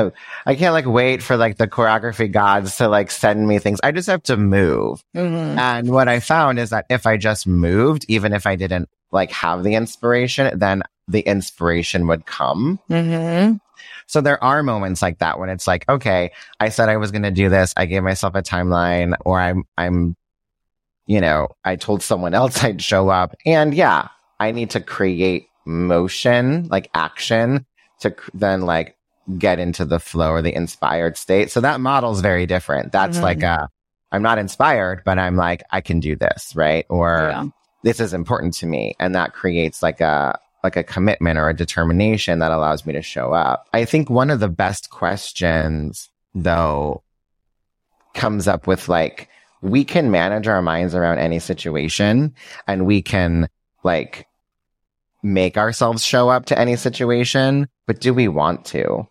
for like the choreography gods to like send me things. I just have to move. And what I found is that if I just moved, even if I didn't like have the inspiration, then the inspiration would come. So there are moments like that when it's like, okay, I said I was going to do this. I gave myself a timeline, or I'm, you know, I told someone else I'd show up. And yeah, I need to create motion, like action, to then like get into the flow or the inspired state. So that model's very different. That's like a, I'm not inspired, but I'm like, I can do this, right? Or this is important to me. And that creates like a commitment or a determination that allows me to show up. I think one of the best questions, though, comes up with like, we can manage our minds around any situation, and we can like make ourselves show up to any situation, but do we want to?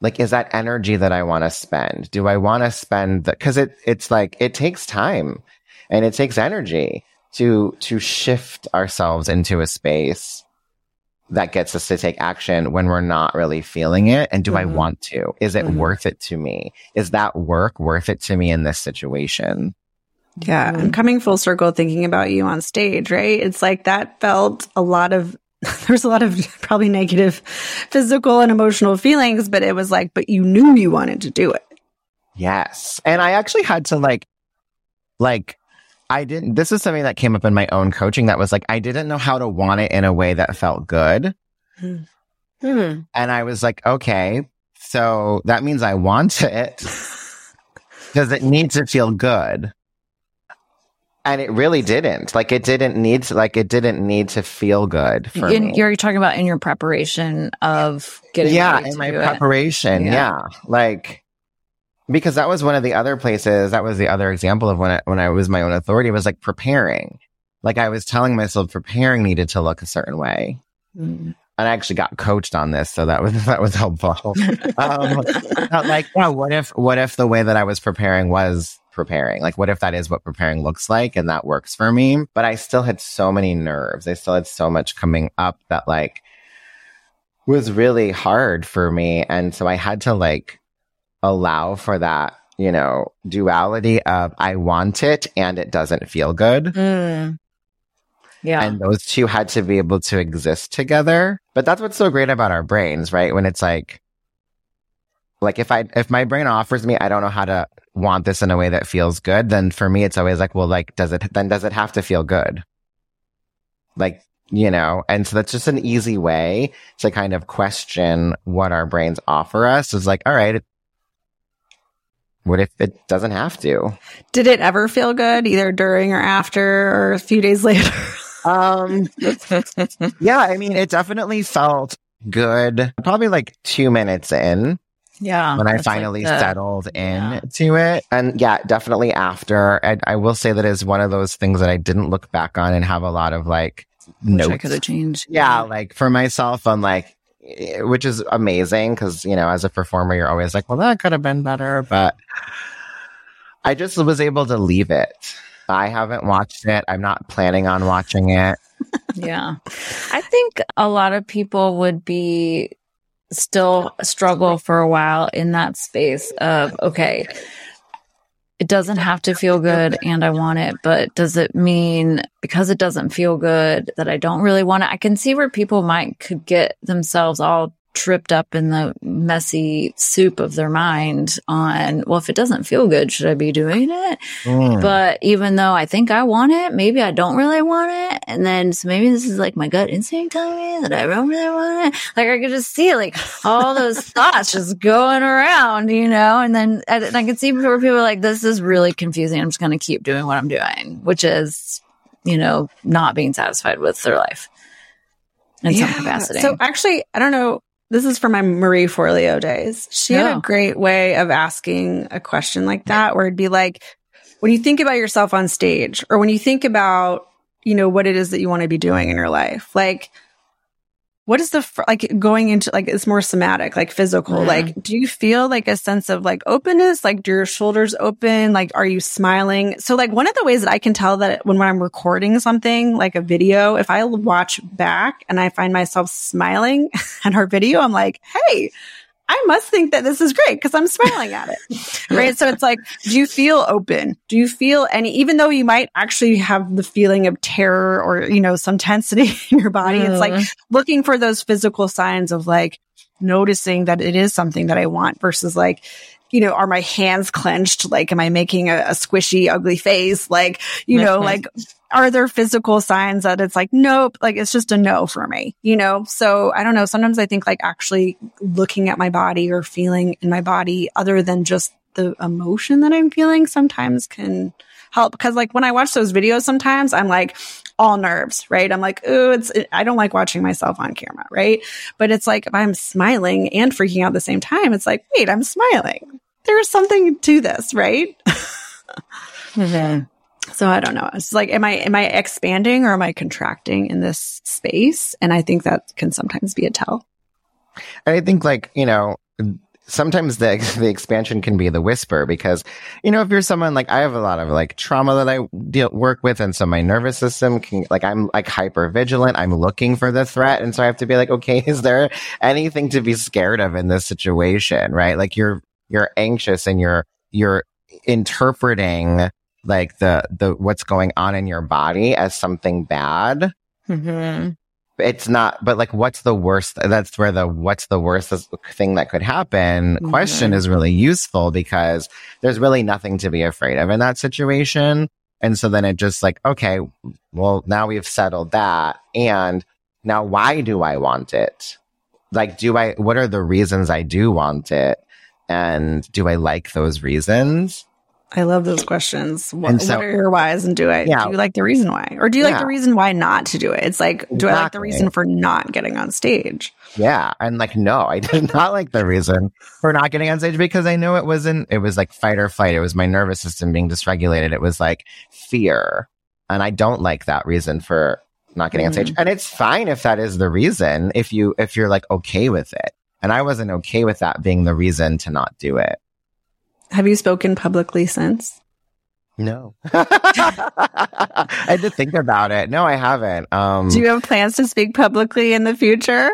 Like, is that energy that I want to spend? Do I want to spend the, cause it's like, it takes time and it takes energy to shift ourselves into a space that gets us to take action when we're not really feeling it. And do I want to? Is it worth it to me? Is that work worth it to me in this situation? Yeah. I'm coming full circle thinking about you on stage, right? It's like that felt there's a lot of probably negative physical and emotional feelings, but it was like, but you knew you wanted to do it. Yes. And I actually had to this is something that came up in my own coaching that was like, I didn't know how to want it in a way that felt good. Mm-hmm. And I was like, okay, so that means I want it. Does it need to feel good? And it really didn't. Like, it didn't need to feel good for me. You're talking about in your preparation of getting ready to in my preparation. Yeah. Because that was one of the other places, that was the other example of when I was my own authority, was like preparing. Like I was telling myself preparing needed to look a certain way. Mm. And I actually got coached on this, so that was helpful. What if the way that I was preparing was preparing? Like, what if that is what preparing looks like and that works for me? But I still had so many nerves. I still had so much coming up that like was really hard for me. And so I had to like allow for that, duality of I want it and it doesn't feel good. Mm. Yeah. And those two had to be able to exist together. But that's what's so great about our brains, right? When it's like if my brain offers me, I don't know how to want this in a way that feels good, then for me, it's always like, well, like, does it have to feel good? Like, and so that's just an easy way to kind of question what our brains offer us. It's like, all right, what if it doesn't have to? Did it ever feel good, either during or after or a few days later? Yeah, I mean, it definitely felt good probably like 2 minutes in. Yeah. When I finally settled into it. And yeah, definitely after. I will say that is one of those things that I didn't look back on and have a lot of notes. Which I could have changed. Yeah, for myself, I'm like, which is amazing because, as a performer, you're always like, well, that could have been better. But I just was able to leave it. I haven't watched it. I'm not planning on watching it. Yeah. I think a lot of people would be still struggle for a while in that space of, okay, it doesn't have to feel good and I want it, but does it mean because it doesn't feel good that I don't really want it? I can see where people could get themselves all tripped up in the messy soup of their mind on, well, if it doesn't feel good, should I be doing it? Mm. But even though I think I want it, maybe I don't really want it. And then so maybe this is my gut instinct telling me that I don't really want it. I could just see all those thoughts just going around, and then and I could see where people are like, this is really confusing. I'm just going to keep doing what I'm doing, which is, not being satisfied with their life in some capacity. So actually, I don't know. This is from my Marie Forleo days. She had a great way of asking a question like that, where it'd be like, when you think about yourself on stage, or when you think about, what it is that you want to be doing in your life, what is going into, it's more somatic, physical, do you feel a sense of openness? Do your shoulders open? Are you smiling? So one of the ways that I can tell that when I'm recording something, a video, if I watch back and I find myself smiling in our video, I'm like, hey, I must think that this is great because I'm smiling at it. Right. So it's do you feel open? Do you feel any, even though you might actually have the feeling of terror or, some tensity in your body, it's looking for those physical signs of noticing that it is something that I want versus are my hands clenched? Am I making a squishy, ugly face? Are there physical signs that it's nope, it's just a no for me, So I don't know. Sometimes I think actually looking at my body or feeling in my body other than just the emotion that I'm feeling sometimes can help. Because like when I watch those videos, sometimes I'm like all nerves, right? I'm like, ooh, I don't like watching myself on camera, right? But it's like, if I'm smiling and freaking out at the same time, it's like, wait, I'm smiling. There's something to this, right? Mm-hmm. So I don't know. It's like, am I expanding or am I contracting in this space? And I think that can sometimes be a tell. I think like, you know, sometimes the expansion can be the whisper because, you know, if you're someone like, I have a lot of like trauma that I work with. And so my nervous system can like, I'm like hyper vigilant. I'm looking for the threat. And so I have to be like, okay, is there anything to be scared of in this situation? Right? Like you're anxious and you're interpreting like the what's going on in your body as something bad. Mm-hmm. It's not, but like, what's the worst? That's where the what's the worst thing that could happen mm-hmm. question is really useful because there's really nothing to be afraid of in that situation. And so then it just like, okay, well, now we've settled that. And now why do I want it? Like, what are the reasons I do want it? And do I like those reasons? I love those questions. What are your whys? And do you like the reason why? Or do you like the reason why not to do it? It's like, do I like the reason for not getting on stage? Yeah. And like, no, I did not like the reason for not getting on stage because I knew it was like fight or flight. It was my nervous system being dysregulated. It was like fear. And I don't like that reason for not getting mm-hmm. on stage. And it's fine if that is the reason, if you're like okay with it. And I wasn't okay with that being the reason to not do it. Have you spoken publicly since? No. I had to think about it. No, I haven't. Do you have plans to speak publicly in the future?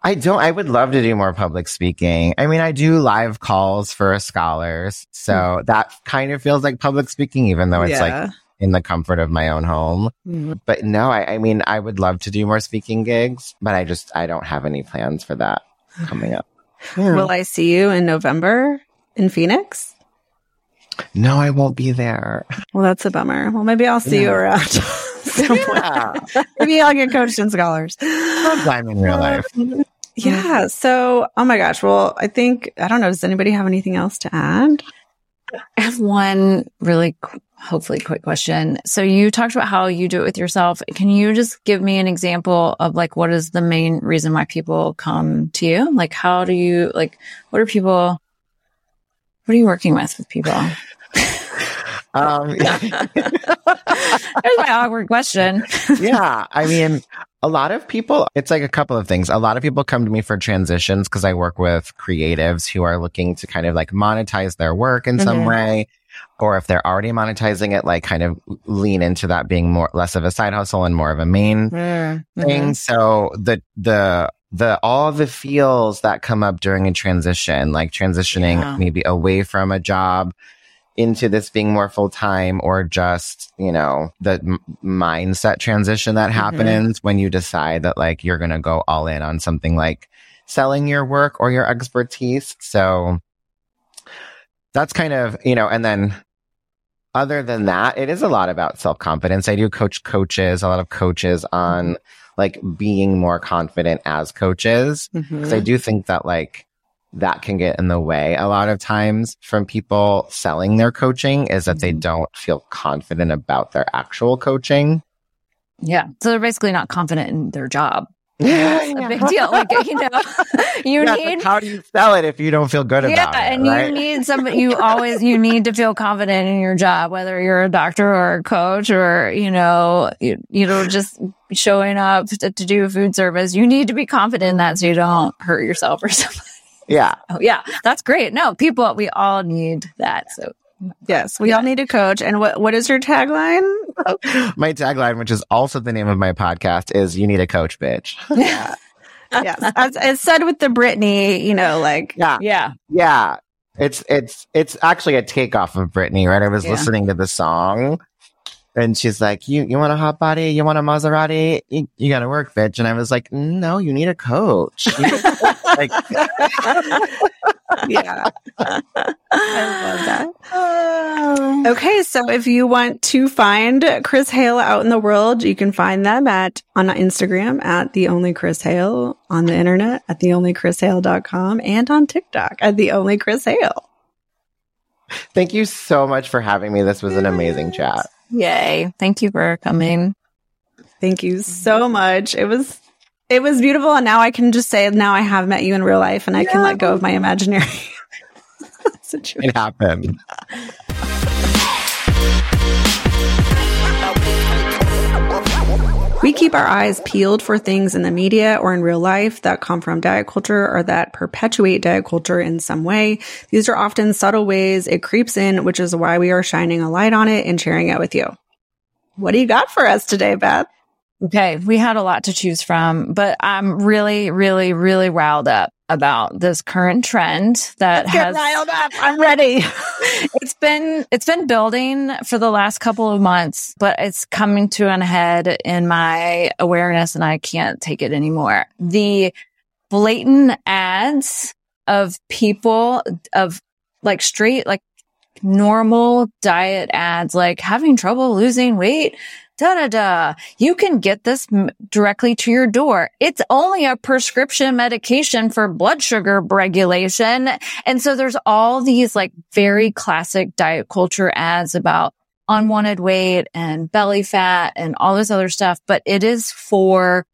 I don't. I would love to do more public speaking. I mean, I do live calls for scholars. So mm-hmm. that kind of feels like public speaking, even though it's like in the comfort of my own home. Mm-hmm. But no, I mean, I would love to do more speaking gigs, but I don't have any plans for that coming up. Yeah. Will I see you in November? In Phoenix? No, I won't be there. Well, that's a bummer. Well, maybe I'll see you around somewhere. Yeah. Maybe I'll get coached in scholars. Sometime in real life. Yeah. So, oh my gosh. Well, I don't know. Does anybody have anything else to add? I have one really hopefully quick question. So you talked about how you do it with yourself. Can you just give me an example of like, what is the main reason why people come to you? Like, how do you, like, what are people... What are you working with people? There's my awkward question. Yeah. I mean, a lot of people, it's like a couple of things. A lot of people come to me for transitions because I work with creatives who are looking to kind of like monetize their work in mm-hmm. some way. Or if they're already monetizing it, like kind of lean into that being less of a side hustle and more of a main mm-hmm. thing. So all the feels that come up during a transition, like transitioning maybe away from a job into this being more full time, or just, you know, the mindset transition that happens mm-hmm. when you decide that like you're going to go all in on something like selling your work or your expertise. So that's kind of, you know, and then other than that, it is a lot about self-confidence. I do coach coaches, a lot of coaches on like being more confident as coaches. Because mm-hmm. I do think that like that can get in the way a lot of times from people selling their coaching is that mm-hmm. they don't feel confident about their actual coaching. Yeah. So they're basically not confident in their job. It's a big deal. Like, you know, need... How do you sell it if you don't feel good about it? Yeah, and right? You need somebody... You need to feel confident in your job, whether you're a doctor or a coach or, you know, just showing up to do food service. You need to be confident in that so you don't hurt yourself or something. Yeah. Oh, yeah. That's great. No, people, we all need that, so... Yes, we all need a coach. And what is your tagline? My tagline, which is also the name of my podcast, is "You need a coach, bitch." Yeah, yeah. As said with the Britney, you know, like yeah. It's actually a takeoff of Britney, right? I was listening to the song, and she's like, "You want a hot body? You want a Maserati? You got to work, bitch." And I was like, "No, you need a coach." Like, yeah. I love that. Okay, so if you want to find Chris Hale out in the world, you can find them on Instagram at The Only Chris Hale, on the internet at theonlychrishale.com, and on TikTok at The Only Chris Hale. Thank you so much for having me. This was an amazing chat. Yay. Thank you for coming. Thank you so much. It was beautiful. And now I can just say, now I have met you in real life and I can let go of my imaginary situation. It happened. We keep our eyes peeled for things in the media or in real life that come from diet culture or that perpetuate diet culture in some way. These are often subtle ways it creeps in, which is why we are shining a light on it and sharing it with you. What do you got for us today, Beth? Okay, we had a lot to choose from, but I'm really, really, really riled up about this current trend that has riled up. I'm ready. It's been building for the last couple of months, but it's coming to an head in my awareness and I can't take it anymore. The blatant ads of people of like straight, like normal diet ads, like having trouble losing weight. You can get this directly to your door. It's only a prescription medication for blood sugar regulation. And so there's all these like very classic diet culture ads about unwanted weight and belly fat and all this other stuff. But it is for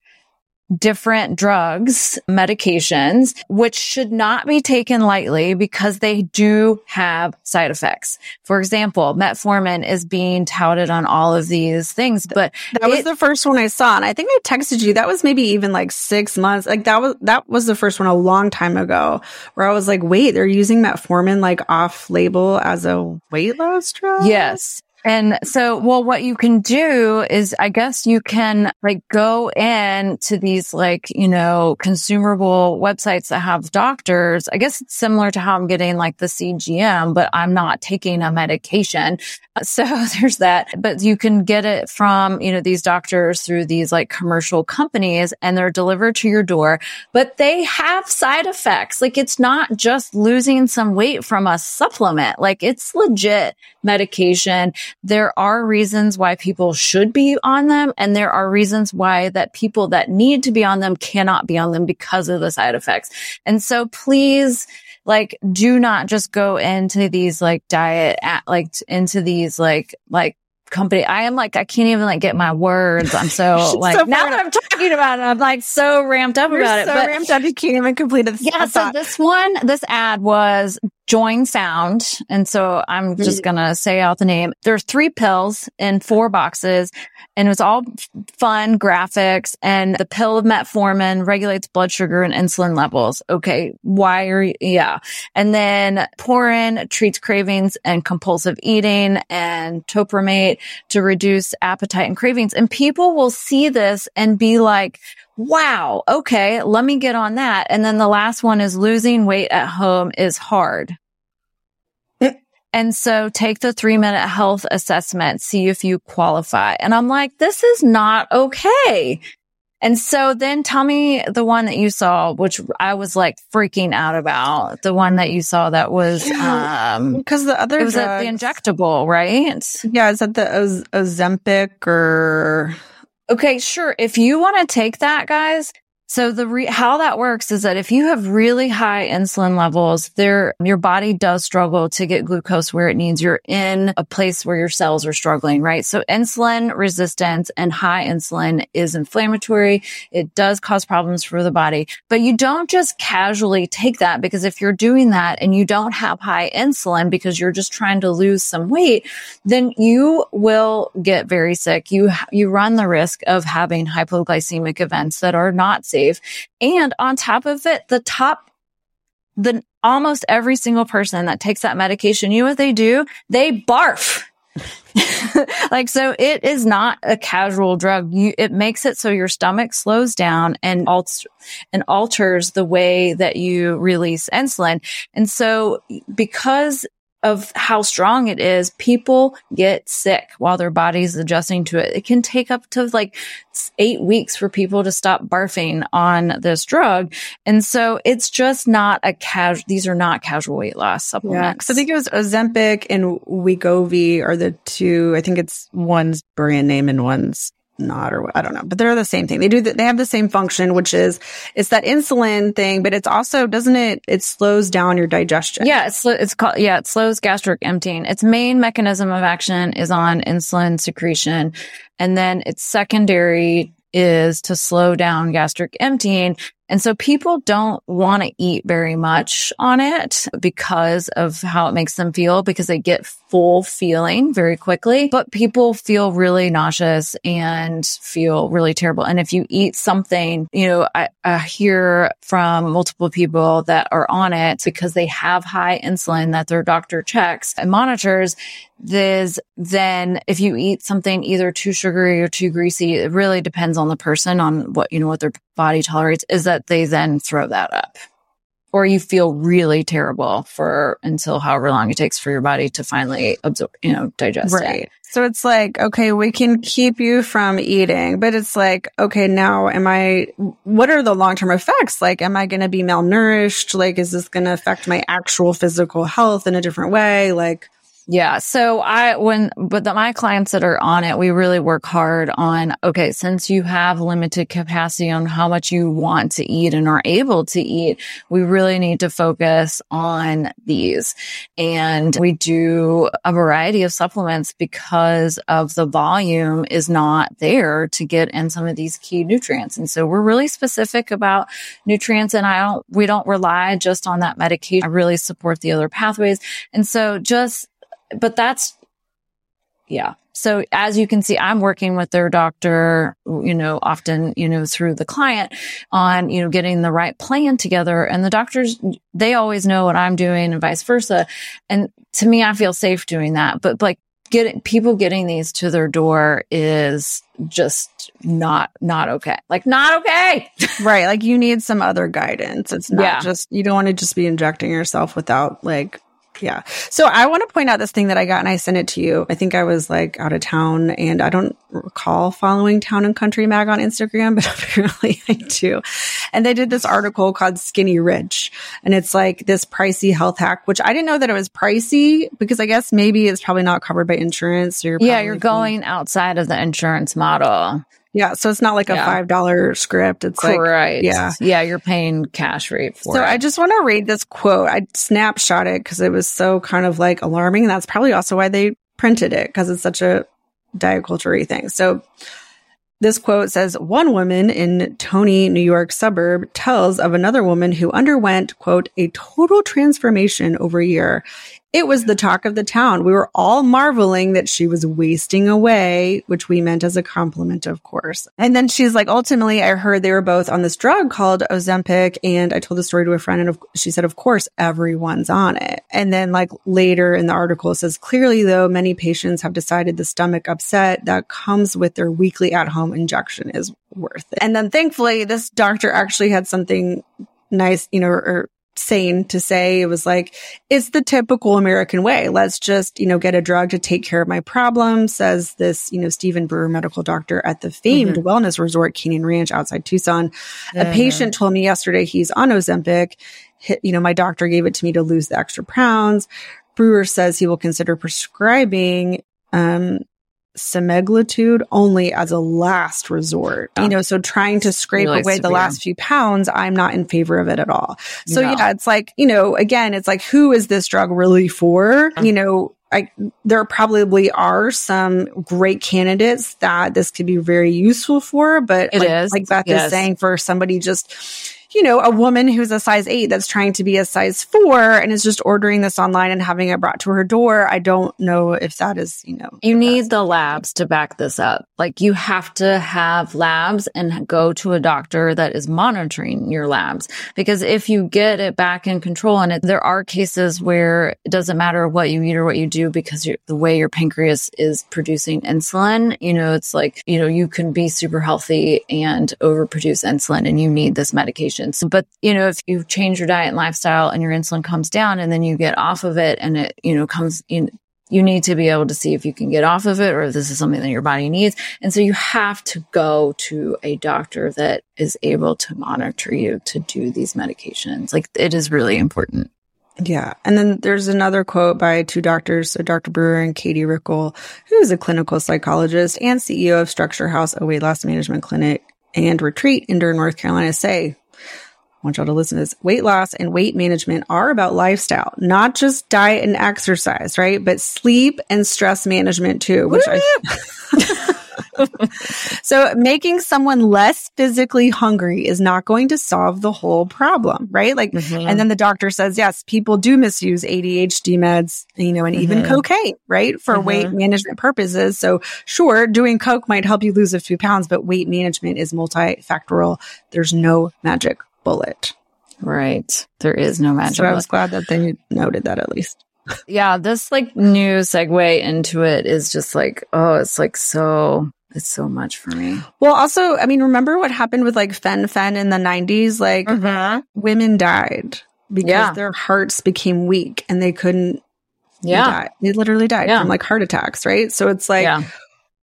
different drugs, medications, which should not be taken lightly because they do have side effects. For example, metformin is being touted on all of these things, but that was the first one I saw. And I think I texted you. That was maybe even like 6 months. Like that was the first one a long time ago where I was like, wait, they're using metformin like off label as a weight loss drug? Yes. And so, well, what you can do is, I guess you can like go in to these like, you know, consumable websites that have doctors. I guess it's similar to how I'm getting like the CGM, but I'm not taking a medication. So there's that, but you can get it from, you know, these doctors through these like commercial companies and they're delivered to your door, but they have side effects. Like it's not just losing some weight from a supplement. Like it's legit medication. There are reasons why people should be on them. And there are reasons why that people that need to be on them cannot be on them because of the side effects. And so please, like, do not just go into these like diet, like into these like company. I am like, I can't even like get my words. I'm so like, so now that I'm talking about it, I'm like so ramped up about it. So ramped up, you can't even complete it. Yeah. So this ad was Join Found. And so I'm just going to say out the name. There's 3 pills in 4 boxes and it was all fun graphics. And the pill of metformin regulates blood sugar and insulin levels. Okay. Why are you? Yeah. And then Porin treats cravings and compulsive eating and topiramate to reduce appetite and cravings. And people will see this and be like, wow. Okay. Let me get on that. And then the last one is losing weight at home is hard. And so take the 3-minute health assessment, see if you qualify. And I'm like, this is not okay. And so then tell me the one that you saw, which I was like freaking out about, the one that you saw that was, because the other, it was drugs, at the injectable, right? Yeah. Is that the Ozempic or? Okay, sure. If you want to take that, guys, so how that works is that if you have really high insulin levels, your body does struggle to get glucose where it needs. You're in a place where your cells are struggling, right? So insulin resistance and high insulin is inflammatory. It does cause problems for the body, but you don't just casually take that, because if you're doing that and you don't have high insulin because you're just trying to lose some weight, then you will get very sick. You run the risk of having hypoglycemic events that are not safe. And on top of it, almost every single person that takes that medication, you know what they do? They barf. Like, so it is not a casual drug. It makes it so your stomach slows down and alters the way that you release insulin. And so because of how strong it is, people get sick while their body's adjusting to it. It can take up to like 8 weeks for people to stop barfing on this drug. And so it's just not these are not casual weight loss supplements. Yeah, I think it was Ozempic and Wegovy are the two. I think it's one's brand name and one's not, or I don't know, but they're the same thing. They do they have the same function, which is it's that insulin thing, but it's also it slows down your digestion. Yeah, it slows gastric emptying. Its main mechanism of action is on insulin secretion, and then its secondary is to slow down gastric emptying. And so people don't want to eat very much on it because of how it makes them feel, because they get full feeling very quickly. But people feel really nauseous and feel really terrible. And if you eat something, I hear from multiple people that are on it because they have high insulin that their doctor checks and monitors. Then if you eat something either too sugary or too greasy, it really depends on the person, on what their body tolerates, is that they then throw that up. Or you feel really terrible until however long it takes for your body to finally absorb, digest it. Right. So it's like, okay, we can keep you from eating, but it's like, okay, now what are the long-term effects? Like, am I going to be malnourished? Like, is this going to affect my actual physical health in a different way? Like, yeah. So my clients that are on it, we really work hard on, okay, since you have limited capacity on how much you want to eat and are able to eat, we really need to focus on these. And we do a variety of supplements because of the volume is not there to get in some of these key nutrients. And so we're really specific about nutrients, and we don't rely just on that medication. I really support the other pathways. And so So as you can see, I'm working with their doctor, often, through the client on, getting the right plan together. And the doctors, they always know what I'm doing and vice versa. And to me, I feel safe doing that. But like getting these to their door is just not okay. Like, not okay. Right. Like, you need some other guidance. It's not just, you don't want to just be injecting yourself without like. Yeah. So I want to point out this thing that I got, and I sent it to you. I think I was like out of town, and I don't recall following Town and Country Mag on Instagram, but apparently I do. And they did this article called Skinny Rich, and it's like this pricey health hack, which I didn't know that it was pricey, because I guess maybe it's probably not covered by insurance. So you're going outside of the insurance model. Yeah, so it's not like a $5 script. It's correct. You're paying cash rate for it. So I just want to read this quote. I snapshot it because it was so kind of like alarming. And that's probably also why they printed it, because it's such a diet culture-y thing. So this quote says, one woman in Tony, New York suburb tells of another woman who underwent, quote, a total transformation over a year. It was the talk of the town. We were all marveling that she was wasting away, which we meant as a compliment, of course. And then she's like, ultimately, I heard they were both on this drug called Ozempic. And I told the story to a friend, and she said, of course, everyone's on it. And then like later in the article, it says, clearly, though, many patients have decided the stomach upset that comes with their weekly at-home injection is worth it. And then thankfully, this doctor actually had something nice, or sane to say. It was like, it's the typical American way. Let's just, get a drug to take care of my problem, says this, Stephen Brewer medical doctor at the famed wellness resort, Canyon Ranch outside Tucson. A patient told me yesterday he's on Ozempic. My doctor gave it to me to lose the extra pounds. Brewer says he will consider prescribing, Semaglutide only as a last resort. Yeah. So trying to scrape really away severe. The last few pounds, I'm not in favor of it at all. So it's like, again, it's like, who is this drug really for? There probably are some great candidates that this could be very useful for, but like Beth is saying, for somebody just, a woman who's a size 8 that's trying to be a size 4 and is just ordering this online and having it brought to her door. I don't know if that is, You need the labs to back this up. Like, you have to have labs and go to a doctor that is monitoring your labs. Because if you get it back in control, and there are cases where it doesn't matter what you eat or what you do, because the way your pancreas is producing insulin, it's like, you can be super healthy and overproduce insulin, and you need this medication. But, if you change your diet and lifestyle and your insulin comes down, and then you get off of it, and it, comes in, you need to be able to see if you can get off of it, or if this is something that your body needs. And so you have to go to a doctor that is able to monitor you to do these medications. Like, it is really important. Yeah. And then there's another quote by two doctors, so Dr. Brewer and Katie Rickle, who is a clinical psychologist and CEO of Structure House, a weight loss management clinic and retreat in Durham, North Carolina, say, I want y'all to listen to this, weight loss and weight management are about lifestyle, not just diet and exercise, right? But sleep and stress management too, which So making someone less physically hungry is not going to solve the whole problem, right? Like, and then the doctor says, yes, people do misuse ADHD meds, you know, and even cocaine, right? For weight management purposes. So sure, doing coke might help you lose a few pounds, but weight management is multifactorial. There's no magic bullet. Right. There is no magic bullet. So I was glad that they noted that at least. Yeah. This like new segue into it is just like, oh, it's like so... It's so much for me. Well, also, I mean, remember what happened with like Fen Fen in the 90s? Like women died because their hearts became weak and they couldn't. They literally died from like heart attacks, right? So it's like,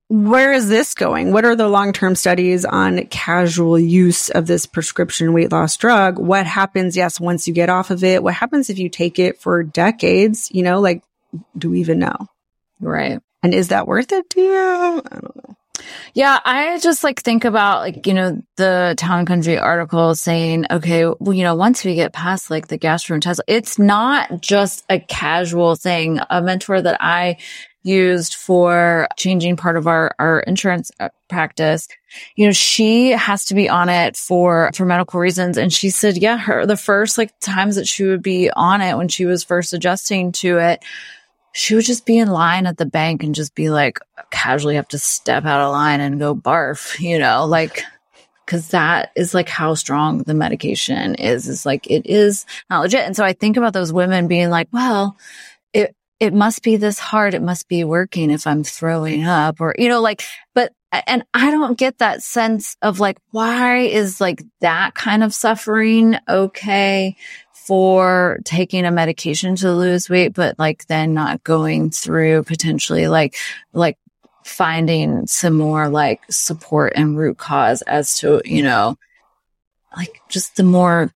where is this going? What are the long-term studies on casual use of this prescription weight loss drug? What happens, once you get off of it? What happens if you take it for decades? You know, like, do we even know? Right. And is that worth it to you? I don't know. Yeah, I just like think about like, you know, the Town and Country article saying, okay, well, you know, once we get past like the gastrointestinal, it's not just a casual thing. A mentor that I used for changing part of our insurance practice, you know, she has to be on it for medical reasons. And she said, yeah, her, the first like times that she would be on it when she was first adjusting to it, she would just be in line at the bank and just be like, casually have to step out of line and go barf, you know, like, because that is like how strong the medication is like, it is not legit. And so I think about those women being like, well, it must be this hard. It must be working if I'm throwing up or, you know, like, but, and I don't get that sense of like, why is like that kind of suffering okay for taking a medication to lose weight, but like then not going through potentially like finding some more like support and root cause as to, you know, like just the more.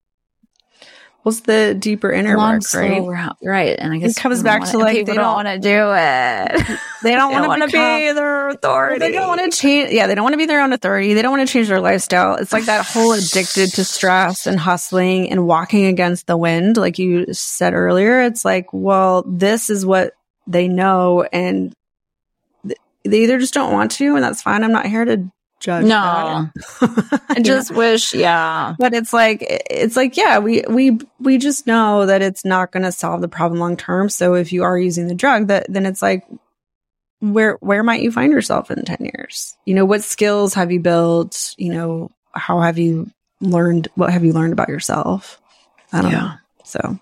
What's the deeper inner work, right? Right. And I guess it comes back to like, they don't want to do it. They don't want to be their authority. They don't want to change. Yeah. They don't want to be their own authority. They don't want to change their lifestyle. It's like that whole addicted to stress and hustling and walking against the wind. Like you said earlier, it's like, well, this is what they know. And they either just don't want to, and that's fine. I'm not here to judge. No, I just wish. Yeah. But it's like, yeah, we just know that it's not going to solve the problem long term. So if you are using the drug, then it's like, where might you find yourself in 10 years? You know, what skills have you built? You know, how have you learned? What have you learned about yourself? I don't know. So.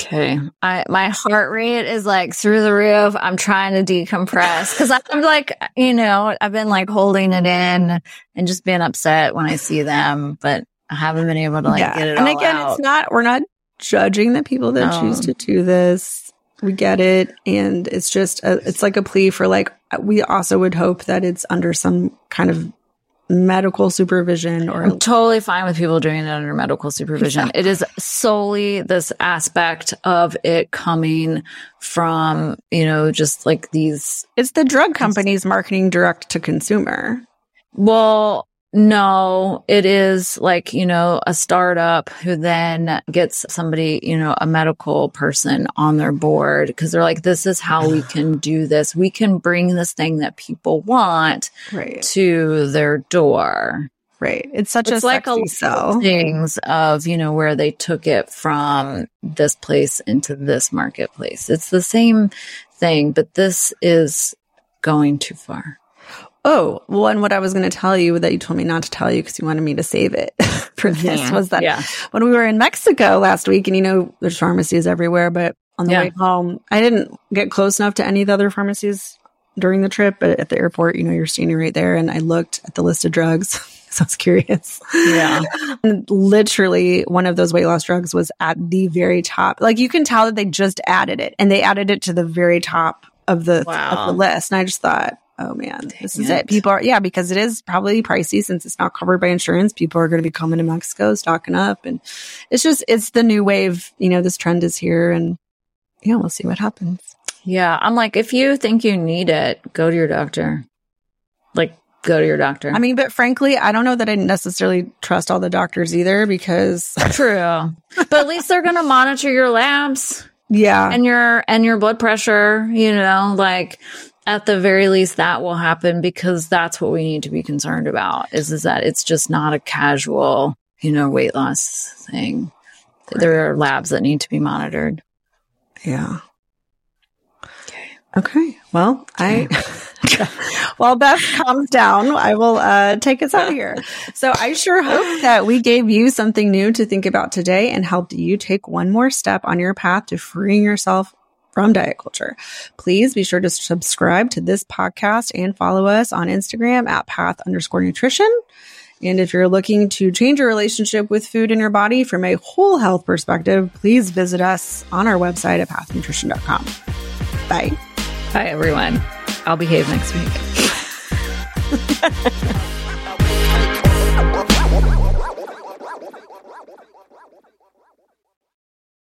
Okay. My heart rate is like through the roof. I'm trying to decompress because I'm like, you know, I've been like holding it in and just being upset when I see them, but I haven't been able to like get it all out. And again, we're not judging the people that choose to do this. We get it. And it's just, it's like a plea for like, we also would hope that it's under some kind of medical supervision. Or I'm totally fine with people doing it under medical supervision. It is solely this aspect of it coming from, you know, just like these. It's the drug companies marketing direct to consumer. Well, no, it is like, you know, a startup who then gets somebody, you know, a medical person on their board because they're like, this is how we can do this. We can bring this thing that people want to their door. Right. It's such a like a lot of things of, you know, where they took it from this place into this marketplace. It's the same thing, but this is going too far. Oh, well, and what I was going to tell you that you told me not to tell you because you wanted me to save it for this was that when we were in Mexico last week, and you know, there's pharmacies everywhere, but on the way home, I didn't get close enough to any of the other pharmacies during the trip, but at the airport, you know, you're standing right there, and I looked at the list of drugs. So I was curious. Yeah. And literally one of those weight loss drugs was at the very top. Like you can tell that they just added it, and they added it to the very top of the list. And I just thought, oh man, this is it. People are, yeah, because it is probably pricey since it's not covered by insurance. People are going to be coming to Mexico, stocking up. And it's just, it's the new wave. You know, this trend is here and yeah, we'll see what happens. Yeah. I'm like, if you think you need it, go to your doctor. Like, go to your doctor. I mean, but frankly, I don't know that I necessarily trust all the doctors either because. True. But at least they're going to monitor your labs. Yeah. And your blood pressure, you know, like at the very least that will happen because that's what we need to be concerned about is that it's just not a casual, you know, weight loss thing. Right. There are labs that need to be monitored. Yeah. Okay. Well, while Beth calms down, I will take us out of here. So I sure hope that we gave you something new to think about today and helped you take one more step on your path to freeing yourself from diet culture. Please be sure to subscribe to this podcast and follow us on Instagram at path_nutrition. And if you're looking to change your relationship with food in your body from a whole health perspective, please visit us on our website at pathnutrition.com. Bye. Bye, everyone. I'll behave next week.